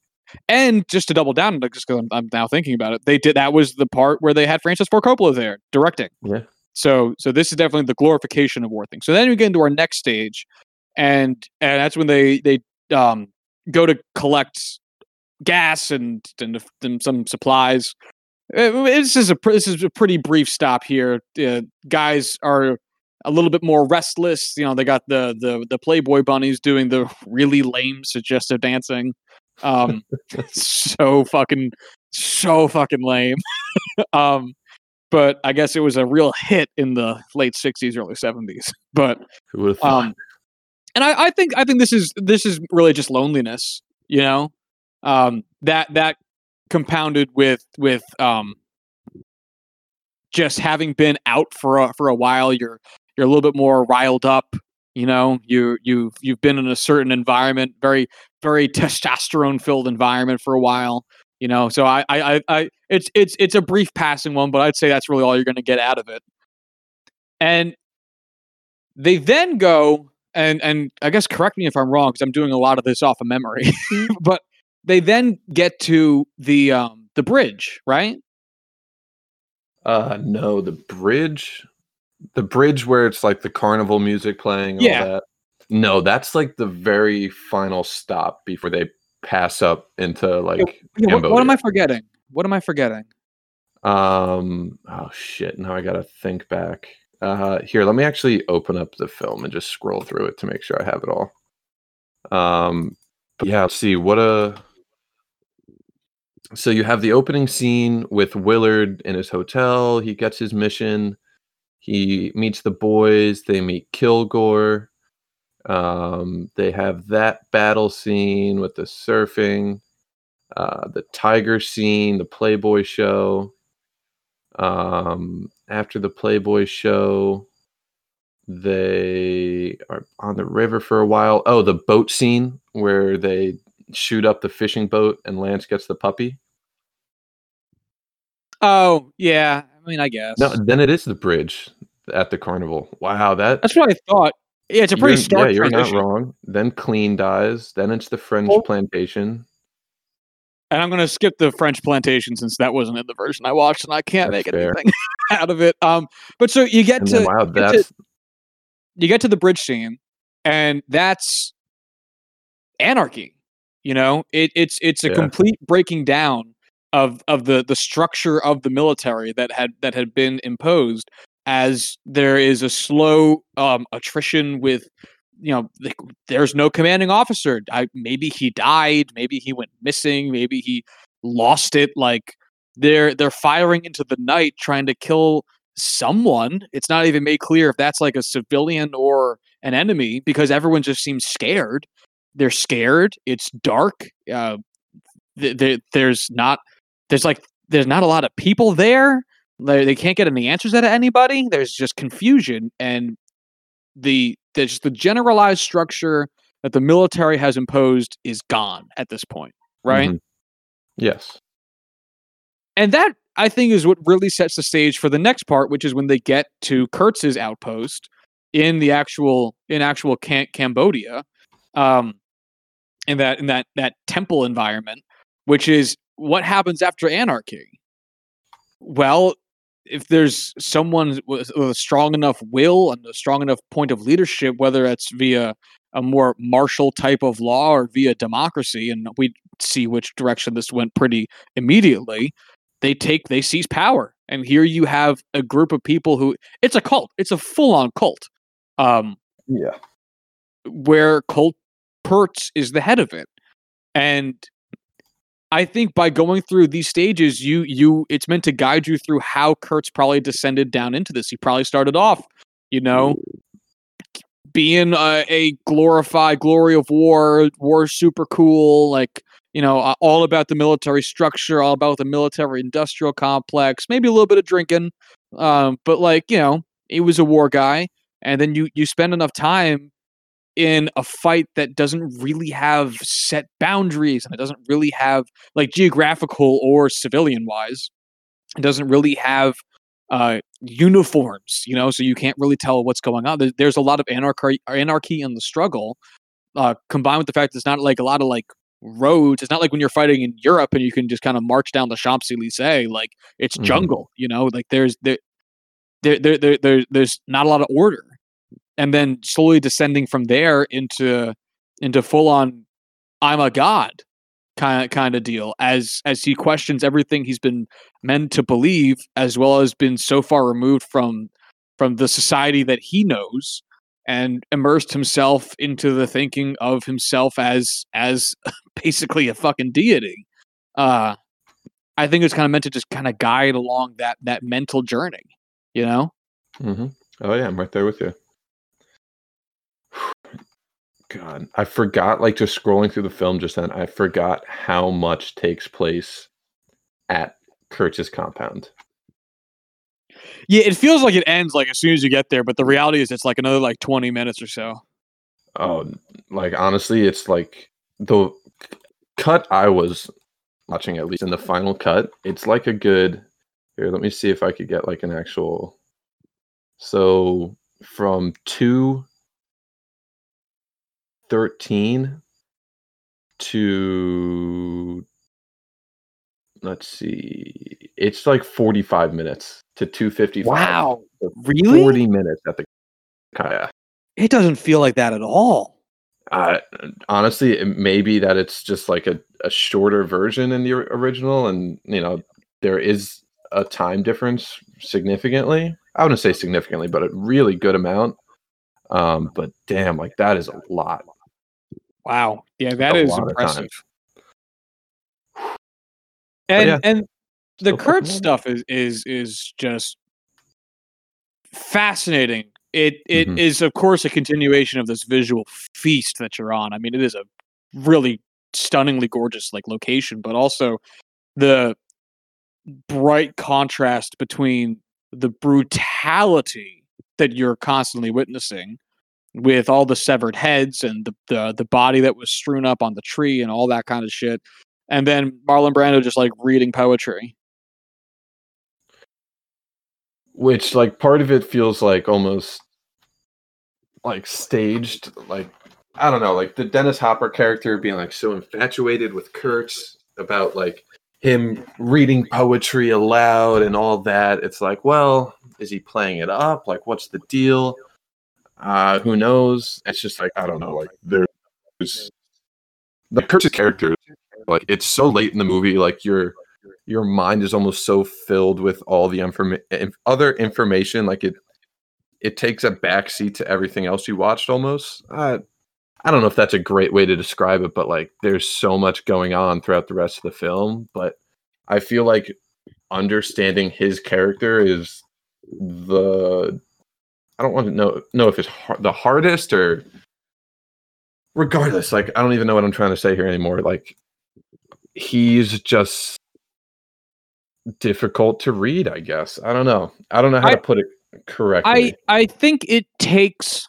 and just to double down, just because I'm now thinking about it, that was the part where they had Francis Ford Coppola there directing. Yeah. So this is definitely the glorification of war thing. So then we get into our next stage, and that's when they go to collect gas and some supplies. This is a pretty brief stop here. Guys are a little bit more restless. You know, they got the Playboy bunnies doing the really lame suggestive dancing. So fucking lame. But I guess it was a real hit in the late 60s, early 70s. But who would have thought? And I think this is really just loneliness. You know, that compounded with just having been out for a while, you're a little bit more riled up. You know, you've been in a certain environment, very very testosterone filled environment for a while. You know, so I it's a brief passing one, but I'd say that's really all you're going to get out of it. And they then go and I guess correct me if I'm wrong because I'm doing a lot of this off of memory, but. They then get to the bridge, right? No, the bridge where it's like the carnival music playing and all that. No, that's like the very final stop before they pass up into like Cambodia. What am I forgetting? Oh shit! Now I gotta think back. Here, let me actually open up the film and just scroll through it to make sure I have it all. Yeah. Let's see So you have the opening scene with Willard in his hotel. He gets his mission. He meets the boys. They meet Kilgore. They have that battle scene with the surfing, the tiger scene, the Playboy show. After the Playboy show, they are on the river for a while. Oh, the boat scene where they shoot up the fishing boat and Lance gets the puppy. Oh, yeah. I mean, I guess. No, then it is the bridge at the carnival. Wow, that's what I thought. Yeah, it's a pretty stark transition. You're not wrong. Then Clean dies. Then it's the French plantation. And I'm going to skip the French plantation since that wasn't in the version I watched, and I can't make anything out of it. But so you get to... Wow, you get to the bridge scene, and that's anarchy. You know, it's a complete breaking down of the structure of the military that had been imposed, as there is a slow attrition with, you know, there's no commanding officer. Maybe he died, maybe he went missing, maybe he lost it. Like They're firing into the night trying to kill someone. It's not even made clear if that's like a civilian or an enemy, because everyone just seems scared. They're scared. It's dark. There's not a lot of people there. They can't get any answers out of anybody. There's just confusion, and there's the generalized structure that the military has imposed is gone at this point, right? Mm-hmm. Yes. And that, I think, is what really sets the stage for the next part, which is when they get to Kurtz's outpost in the actual Cambodia, in that temple environment, which is what happens after anarchy. Well, if there's someone with a strong enough will and a strong enough point of leadership, whether that's via a more martial type of law or via democracy, and we see which direction this went pretty immediately, they seize power. And here you have a group of people who, it's a cult. It's a full-on cult. Yeah. Where Colt Pertz is the head of it. And I think by going through these stages, it's meant to guide you through how Kurtz probably descended down into this. He probably started off, being a glorified glory of war, super cool, like, all about the military structure, all about the military industrial complex, maybe a little bit of drinking. But he was a war guy. And then you spend enough time in a fight that doesn't really have set boundaries, and it doesn't really have, like, geographical or civilian wise, it doesn't really have uniforms, so you can't really tell what's going on. There's a lot of anarchy in the struggle, combined with the fact that it's not like a lot of like roads. It's not like when you're fighting in Europe and you can just kind of march down the Champs-Elysees, like it's jungle, like there's not a lot of order. And then slowly descending from there into full on I'm a god kind of deal, as he questions everything he's been meant to believe, as well as been so far removed from the society that he knows, and immersed himself into the thinking of himself as basically a fucking deity. I think it's kind of meant to just kind of guide along that mental journey, Mm-hmm. Oh yeah, I'm right there with you. God, I forgot, like, just scrolling through the film just then, I forgot how much takes place at Kurtz's compound. Yeah, it feels like it ends like as soon as you get there, but the reality is it's like another like 20 minutes or so. Oh, like, honestly, it's like the cut I was watching, at least in the final cut, it's like a good, here, let me see if I could get like an actual, so from 2:13 to, let's see, it's like 45 minutes to 2:55. Wow, really? 40 minutes at the kayak. It doesn't feel like that at all. Honestly, it may be that it's just like a shorter version in the original, and there is a time difference significantly. I wouldn't say significantly, but a really good amount. But damn, like, that is a lot. Wow. Yeah, that is impressive. And yeah, and the Kurtz stuff is just fascinating. It mm-hmm. is, of course, a continuation of this visual feast that you're on. I mean, it is a really stunningly gorgeous like location, but also the bright contrast between the brutality that you're constantly witnessing, with all the severed heads and the body that was strewn up on the tree and all that kind of shit. And then Marlon Brando just like reading poetry. Which, like, part of it feels like almost like staged, like, I don't know, like the Dennis Hopper character being like so infatuated with Kurtz about like him reading poetry aloud and all that. It's like, well, is he playing it up? Like, what's the deal? Who knows? It's just like, I don't know, like, there's the Kurtz's character, like, it's so late in the movie, like your mind is almost so filled with all the other information, like it takes a backseat to everything else you watched almost. I don't know if that's a great way to describe it, but like, there's so much going on throughout the rest of the film, but I feel like understanding his character is the, I don't want to know if it's the hardest or regardless. Like, I don't even know what I'm trying to say here anymore. Like, he's just difficult to read, I guess. I don't know. I don't know how to put it correctly. I think it takes.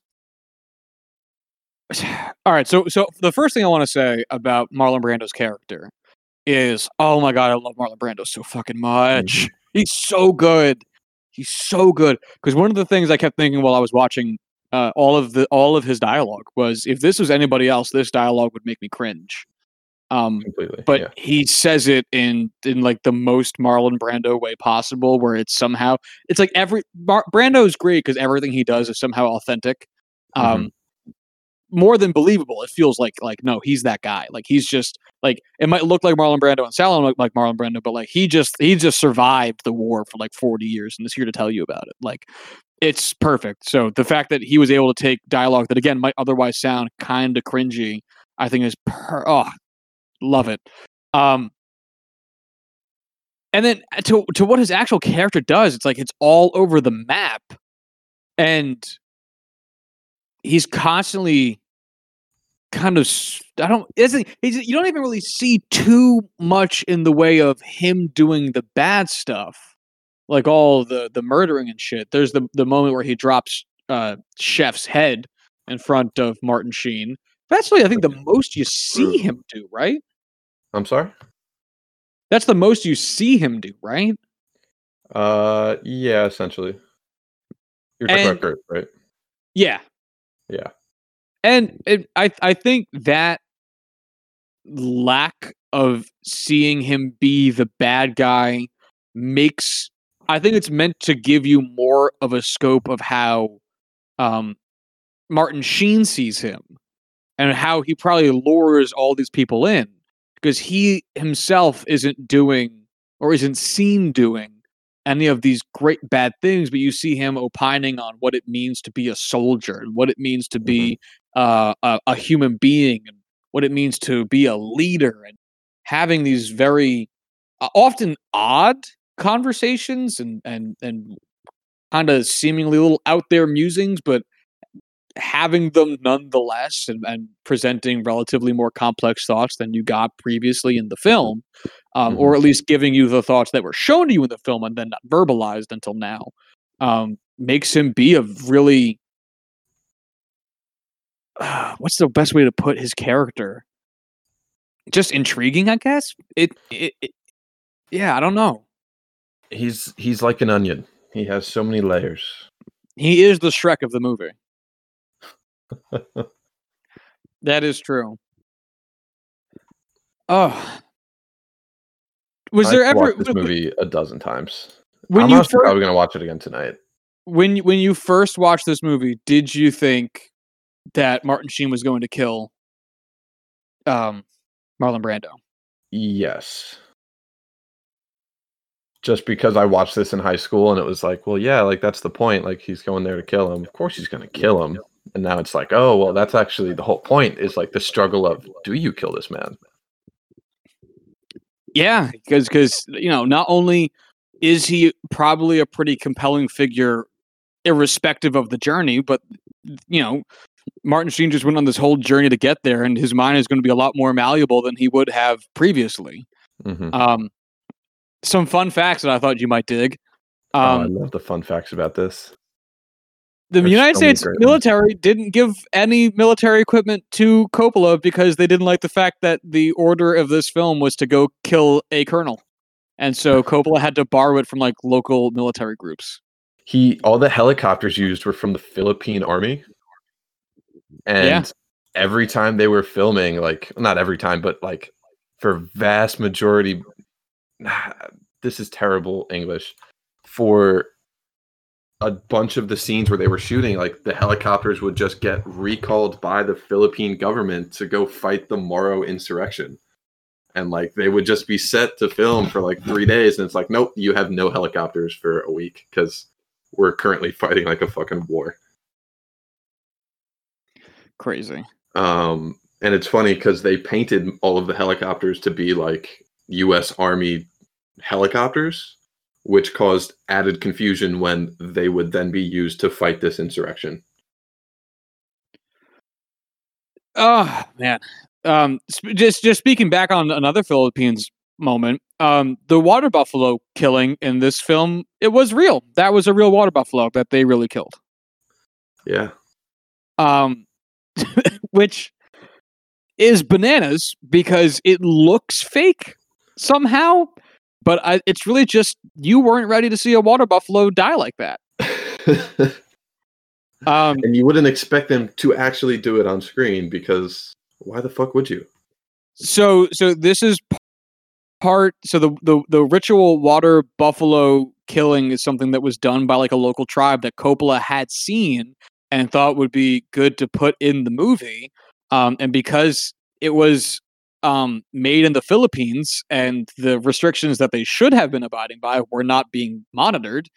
All right. So the first thing I want to say about Marlon Brando's character is, oh my God, I love Marlon Brando so fucking much. Mm-hmm. He's so good. He's so good. Because one of the things I kept thinking while I was watching all of his dialogue was, if this was anybody else, this dialogue would make me cringe. Completely, but yeah. He says it in like the most Marlon Brando way possible, where it's somehow, it's like Brando's great because everything he does is somehow authentic. Mm-hmm. More than believable. It feels like, no, he's that guy. Like, he's just like, it might look like Marlon Brando and sound like Marlon Brando, but like, he just survived the war for like 40 years and is here to tell you about it. Like, it's perfect. So the fact that he was able to take dialogue that again might otherwise sound kind of cringy, I think is love it. And then to what his actual character does, it's like, it's all over the map, and he's constantly kind of, you don't even really see too much in the way of him doing the bad stuff, like all the murdering and shit. There's the moment where he drops Chef's head in front of Martin Sheen. That's really, I think, the most you see him do, right? I'm sorry? That's the most you see him do, right? Yeah, essentially. You're talking about Kurt, right? Yeah. Yeah. And I think that lack of seeing him be the bad guy I think it's meant to give you more of a scope of how Martin Sheen sees him and how he probably lures all these people in, because he himself isn't doing or isn't seen doing any of these great bad things, but you see him opining on what it means to be a soldier and what it means to be a human being and what it means to be a leader, and having these very often odd conversations and kind of seemingly little out there musings, but having them nonetheless, and presenting relatively more complex thoughts than you got previously in the film, or at least giving you the thoughts that were shown to you in the film and then not verbalized until now, makes him be a really, what's the best way to put his character? Just intriguing, I guess. I don't know. He's like an onion. He has so many layers. He is the Shrek of the movie. That is true. Oh, was there ever? I've watched this movie a dozen times. I'm not sure I was going to watch it again tonight. When you first watched this movie, did you think that Martin Sheen was going to kill Marlon Brando? Yes. Just because I watched this in high school, and it was like, well, yeah, like that's the point. Like, he's going there to kill him. Of course, he's going to kill him. And now it's like, oh, well, that's actually the whole point, is like the struggle of, do you kill this man? Yeah, because you know, not only is he probably a pretty compelling figure, irrespective of the journey, but you know, Martin Sheen just went on this whole journey to get there, and his mind is going to be a lot more malleable than he would have previously. Mm-hmm. Some fun facts that I thought you might dig. I love the fun facts about this. The United States military didn't give any military equipment to Coppola because they didn't like the fact that the order of this film was to go kill a colonel. And so Coppola had to borrow it from like local military groups. All the helicopters used were from the Philippine Army. And every time they were filming, like, not every time, but like for vast majority, this is terrible English, for a bunch of the scenes where they were shooting, like the helicopters would just get recalled by the Philippine government to go fight the Moro insurrection. And like, they would just be set to film for like 3 days. And it's like, nope, you have no helicopters for a week, 'cause we're currently fighting like a fucking war. Crazy. And it's funny 'cause they painted all of the helicopters to be like US Army helicopters. which caused added confusion when they would then be used to fight this insurrection. Oh, man. Just speaking back on another Philippines moment, the water buffalo killing in this film, it was real. That was a real water buffalo that they really killed. Yeah. Which is bananas because it looks fake somehow, but it's really just you weren't ready to see a water buffalo die like that. And you wouldn't expect them to actually do it on screen because why the fuck would you? So this is part. So the ritual water buffalo killing is something that was done by like a local tribe that Coppola had seen and thought would be good to put in the movie. And because it was made in the Philippines and the restrictions that they should have been abiding by were not being monitored,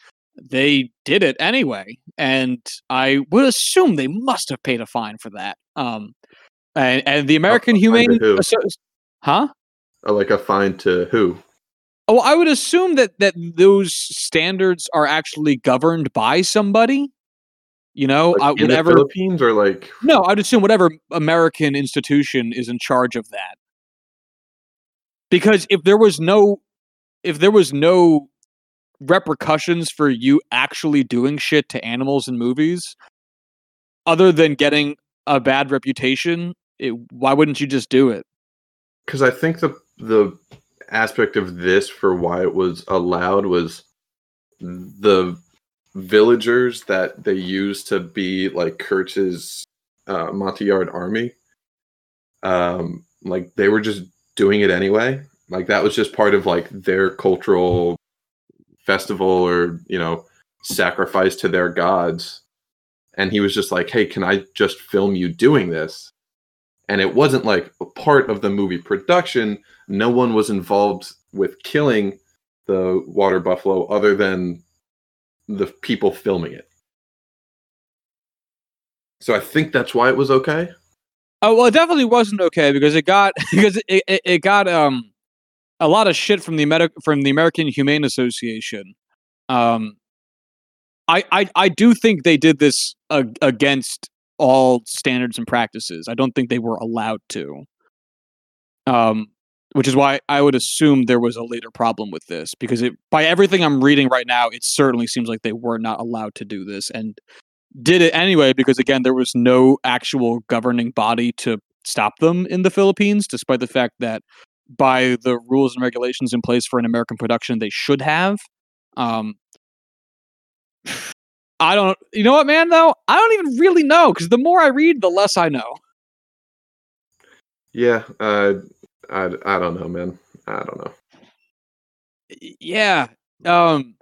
they did it anyway. And I would assume they must have paid a fine for that. And the American Humane... Huh? Like a fine to who? Oh, I would assume that those standards are actually governed by somebody. You know, like whatever the Philippines or like no, I'd assume whatever American institution is in charge of that. Because if there was no repercussions for you actually doing shit to animals in movies, other than getting a bad reputation, why wouldn't you just do it? Because I think the aspect of this for why it was allowed was the villagers that they used to be like Kurtz's Montagnard army, like they were just doing it anyway. Like that was just part of like their cultural festival or, you know, sacrifice to their gods. And he was just like, hey, can I just film you doing this? And it wasn't like a part of the movie production. No one was involved with killing the water buffalo other than the people filming it. So I think that's why it was okay. Oh, well, it definitely wasn't okay because it got a lot of shit from the American Humane Association. I do think they did this against all standards and practices. I don't think they were allowed to. Which is why I would assume there was a later problem with this, because by everything I'm reading right now, it certainly seems like they were not allowed to do this and did it anyway, because again, there was no actual governing body to stop them in the Philippines, despite the fact that by the rules and regulations in place for an American production, they should have. I don't, you know what, man, though? I don't even really know, because the more I read, the less I know. Yeah, I don't know, man. I don't know. Yeah. Brando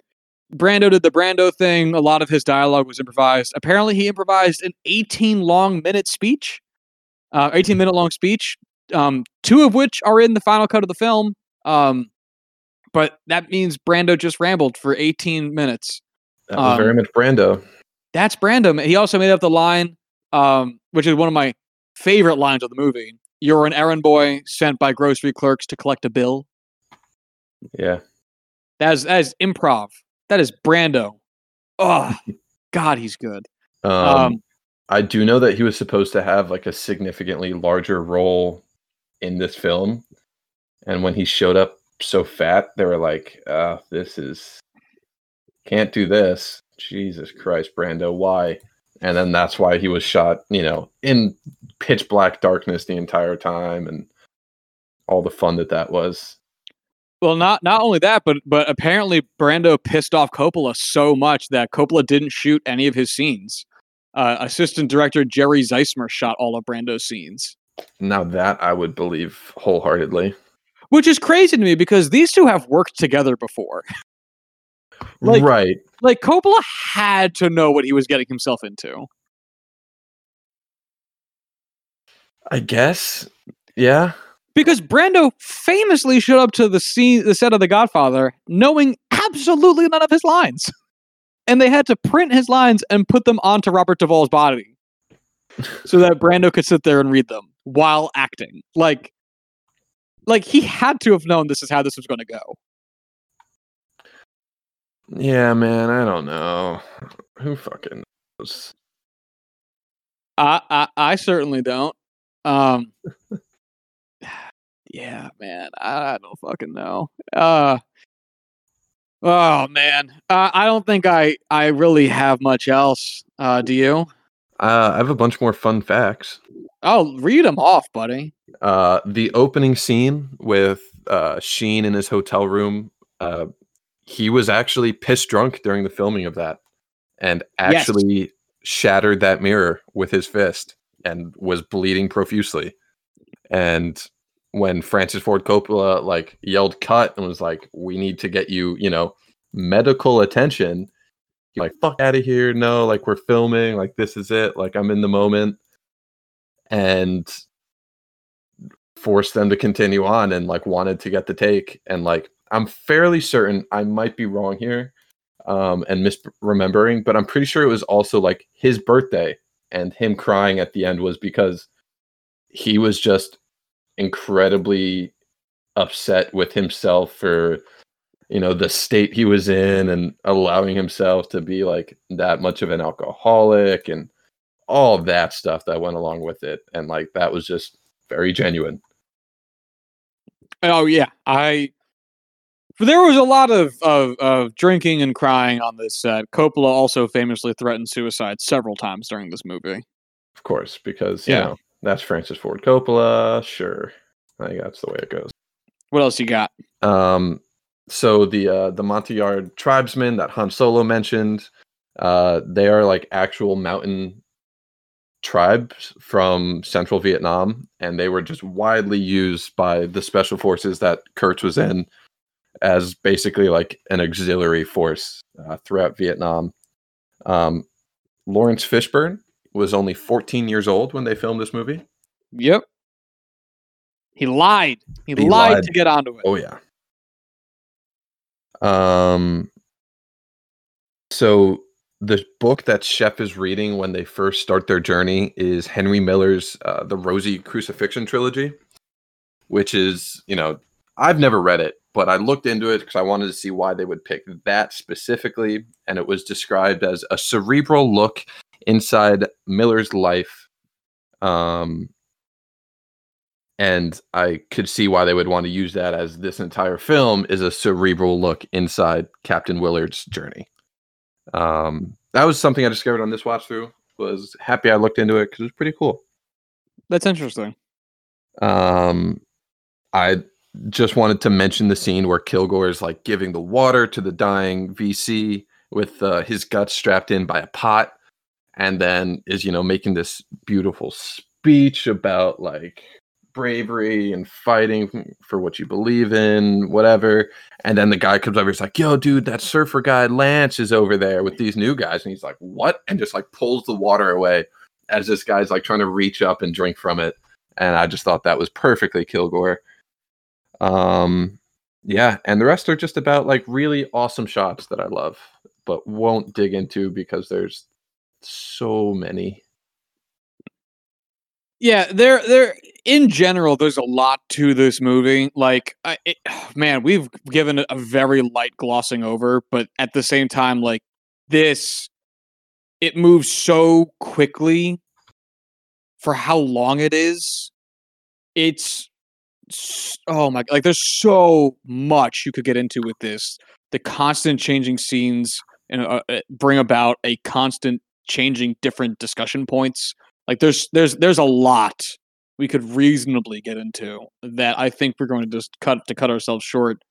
did the Brando thing. A lot of his dialogue was improvised. Apparently he improvised an 18 minute long speech, two of which are in the final cut of the film. But that means Brando just rambled for 18 minutes. That was very much Brando. That's Brando. He also made up the line, which is one of my favorite lines of the movie. You're an errand boy sent by grocery clerks to collect a bill. Yeah. That is improv. That is Brando. Oh, God, he's good. I do know that he was supposed to have like a significantly larger role in this film. And when he showed up so fat, they were like, can't do this. Jesus Christ, Brando, why? And then that's why he was shot, you know, in pitch black darkness the entire time, and all the fun that was. Well, not only that, but apparently Brando pissed off Coppola so much that Coppola didn't shoot any of his scenes. Assistant director Jerry Zeissmer shot all of Brando's scenes. Now that I would believe wholeheartedly. Which is crazy to me because these two have worked together before. Like, right. Like Coppola had to know what he was getting himself into. I guess. Yeah. Because Brando famously showed up to the set of The Godfather knowing absolutely none of his lines. And they had to print his lines and put them onto Robert Duvall's body so that Brando could sit there and read them while acting. Like he had to have known this is how this was going to go. Yeah, man, I don't know. Who fucking knows? I certainly don't. Yeah, man, I don't fucking know. Oh man, I don't think I really have much else. Do you? I have a bunch more fun facts. Oh, read them off, buddy. The opening scene with Sheen in his hotel room. He was actually pissed drunk during the filming of that, and actually shattered that mirror with his fist and was bleeding profusely. And when Francis Ford Coppola like yelled cut and was like, we need to get you, you know, medical attention. He, like, fuck out of here. No, like we're filming, like this is it. Like I'm in the moment, and forced them to continue on and like wanted to get the take. And like, I'm fairly certain I might be wrong here and misremembering, but I'm pretty sure it was also like his birthday, and him crying at the end was because he was just incredibly upset with himself for, you know, the state he was in and allowing himself to be like that much of an alcoholic and all that stuff that went along with it. And like, that was just very genuine. Oh yeah. There was a lot of drinking and crying on this set. Coppola also famously threatened suicide several times during this movie. Of course, because, you know, that's Francis Ford Coppola. Sure. I think that's the way it goes. What else you got? So the Montagnard tribesmen that Han Solo mentioned, they are like actual mountain tribes from central Vietnam, and they were just widely used by the special forces that Kurtz was in as basically like an auxiliary force throughout Vietnam. Lawrence Fishburne was only 14 years old when they filmed this movie. Yep. He lied. He lied to get onto it. Oh, yeah. So the book that Shep is reading when they first start their journey is Henry Miller's The Rosy Crucifixion trilogy, which is, you know, I've never read it, but I looked into it because I wanted to see why they would pick that specifically. And it was described as a cerebral look inside Miller's life. And I could see why they would want to use that, as this entire film is a cerebral look inside Captain Willard's journey. That was something I discovered on this watch through. Was happy I looked into it because it was pretty cool. That's interesting. I just wanted to mention the scene where Kilgore is like giving the water to the dying VC with his guts strapped in by a pot, and then is, you know, making this beautiful speech about like bravery and fighting for what you believe in, whatever. And then the guy comes over, he's like, yo, dude, that surfer guy Lance is over there with these new guys. And he's like, what? And just like pulls the water away as this guy's like trying to reach up and drink from it. And I just thought that was perfectly Kilgore. Yeah, and the rest are just about like really awesome shots that I love, but won't dig into because there's so many. Yeah, there in general, there's a lot to this movie. Like, man, we've given it a very light glossing over, but at the same time, like this, it moves so quickly for how long it is. It's oh my, like there's so much you could get into with this. The constant changing scenes and bring about a constant changing different discussion points. Like there's a lot we could reasonably get into that I think we're going to just cut ourselves short,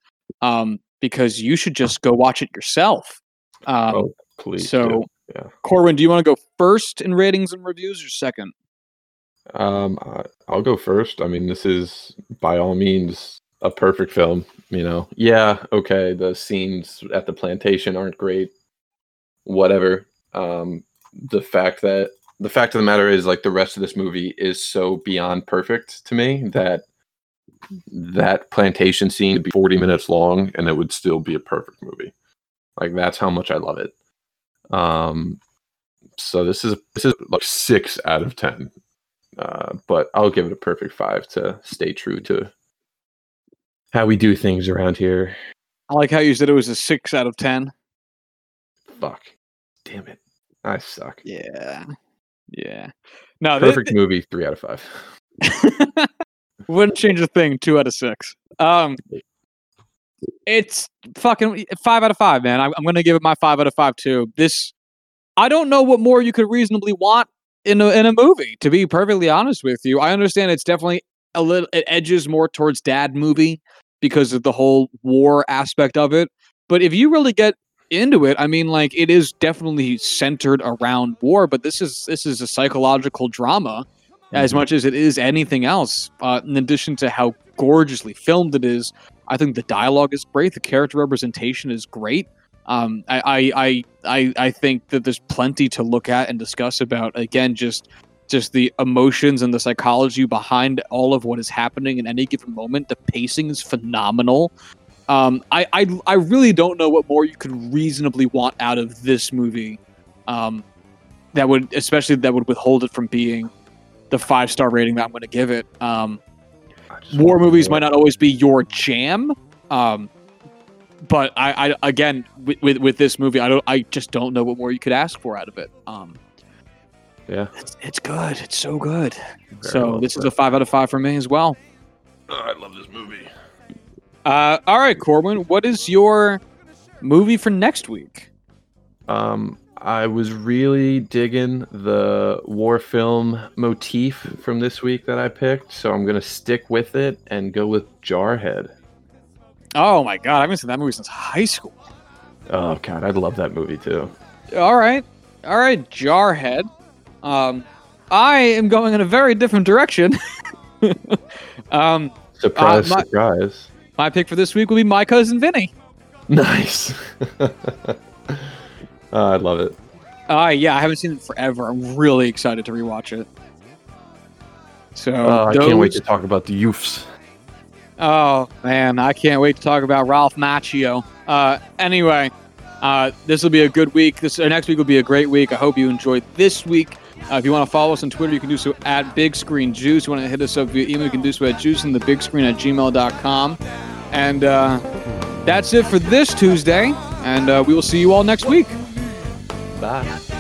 because you should just go watch it yourself. Oh, please. So yeah. Corwin, do you want to go first in ratings and reviews or second? I'll go first. I mean, this is by all means a perfect film, you know. Yeah, okay, the scenes at the plantation aren't great, whatever. The fact of the matter is, like, the rest of this movie is so beyond perfect to me that that plantation scene would be 40 minutes long and it would still be a perfect movie. Like, that's how much I love it. So this is like 6 out of 10. But I'll give it a perfect 5 to stay true to how we do things around here. I like how you said it was a 6 out of 10. Fuck. Damn it. I suck. Yeah. Yeah. No, Perfect movie, 3 out of 5. Wouldn't change a thing, 2 out of 6. It's fucking 5 out of 5, man. I'm going to give it my 5 out of 5 too. This, I don't know what more you could reasonably want in a movie, to be perfectly honest with you. I understand it's definitely it edges more towards dad movie because of the whole war aspect of it. But if you really get into it, I mean, like, it is definitely centered around war, but this is a psychological drama as much as it is anything else. In addition to how gorgeously filmed it is, I think the dialogue is great. The character representation is great. I think that there's plenty to look at and discuss about. Again, just the emotions and the psychology behind all of what is happening in any given moment. The pacing is phenomenal. I really don't know what more you could reasonably want out of this movie. That would withhold it from being the 5-star rating that I'm going to give it. War movies might not always be your jam, but I again with this movie, I just don't know what more you could ask for out of it. Yeah, it's good. It's so good. So this is a 5 out of 5 for me as well. Oh, I love this movie. All right, Corwin, what is your movie for next week? I was really digging the war film motif from this week that I picked, so I'm going to stick with it and go with Jarhead. Oh, my God. I haven't seen that movie since high school. Oh, God. I'd love that movie, too. All right. Jarhead. I am going in a very different direction. Surprise. My pick for this week will be My Cousin Vinny. Nice. I love it. Yeah, I haven't seen it forever. I'm really excited to rewatch it. So I can't wait to talk about the youths. Oh, man, I can't wait to talk about Ralph Macchio. Anyway, this will be a good week. Next week will be a great week. I hope you enjoyed this week. If you want to follow us on Twitter, you can do so at Big Screen Juice. If you want to hit us up via email, you can do so at juiceandthebigscreen@gmail.com. And that's it for this Tuesday. And we will see you all next week. Bye.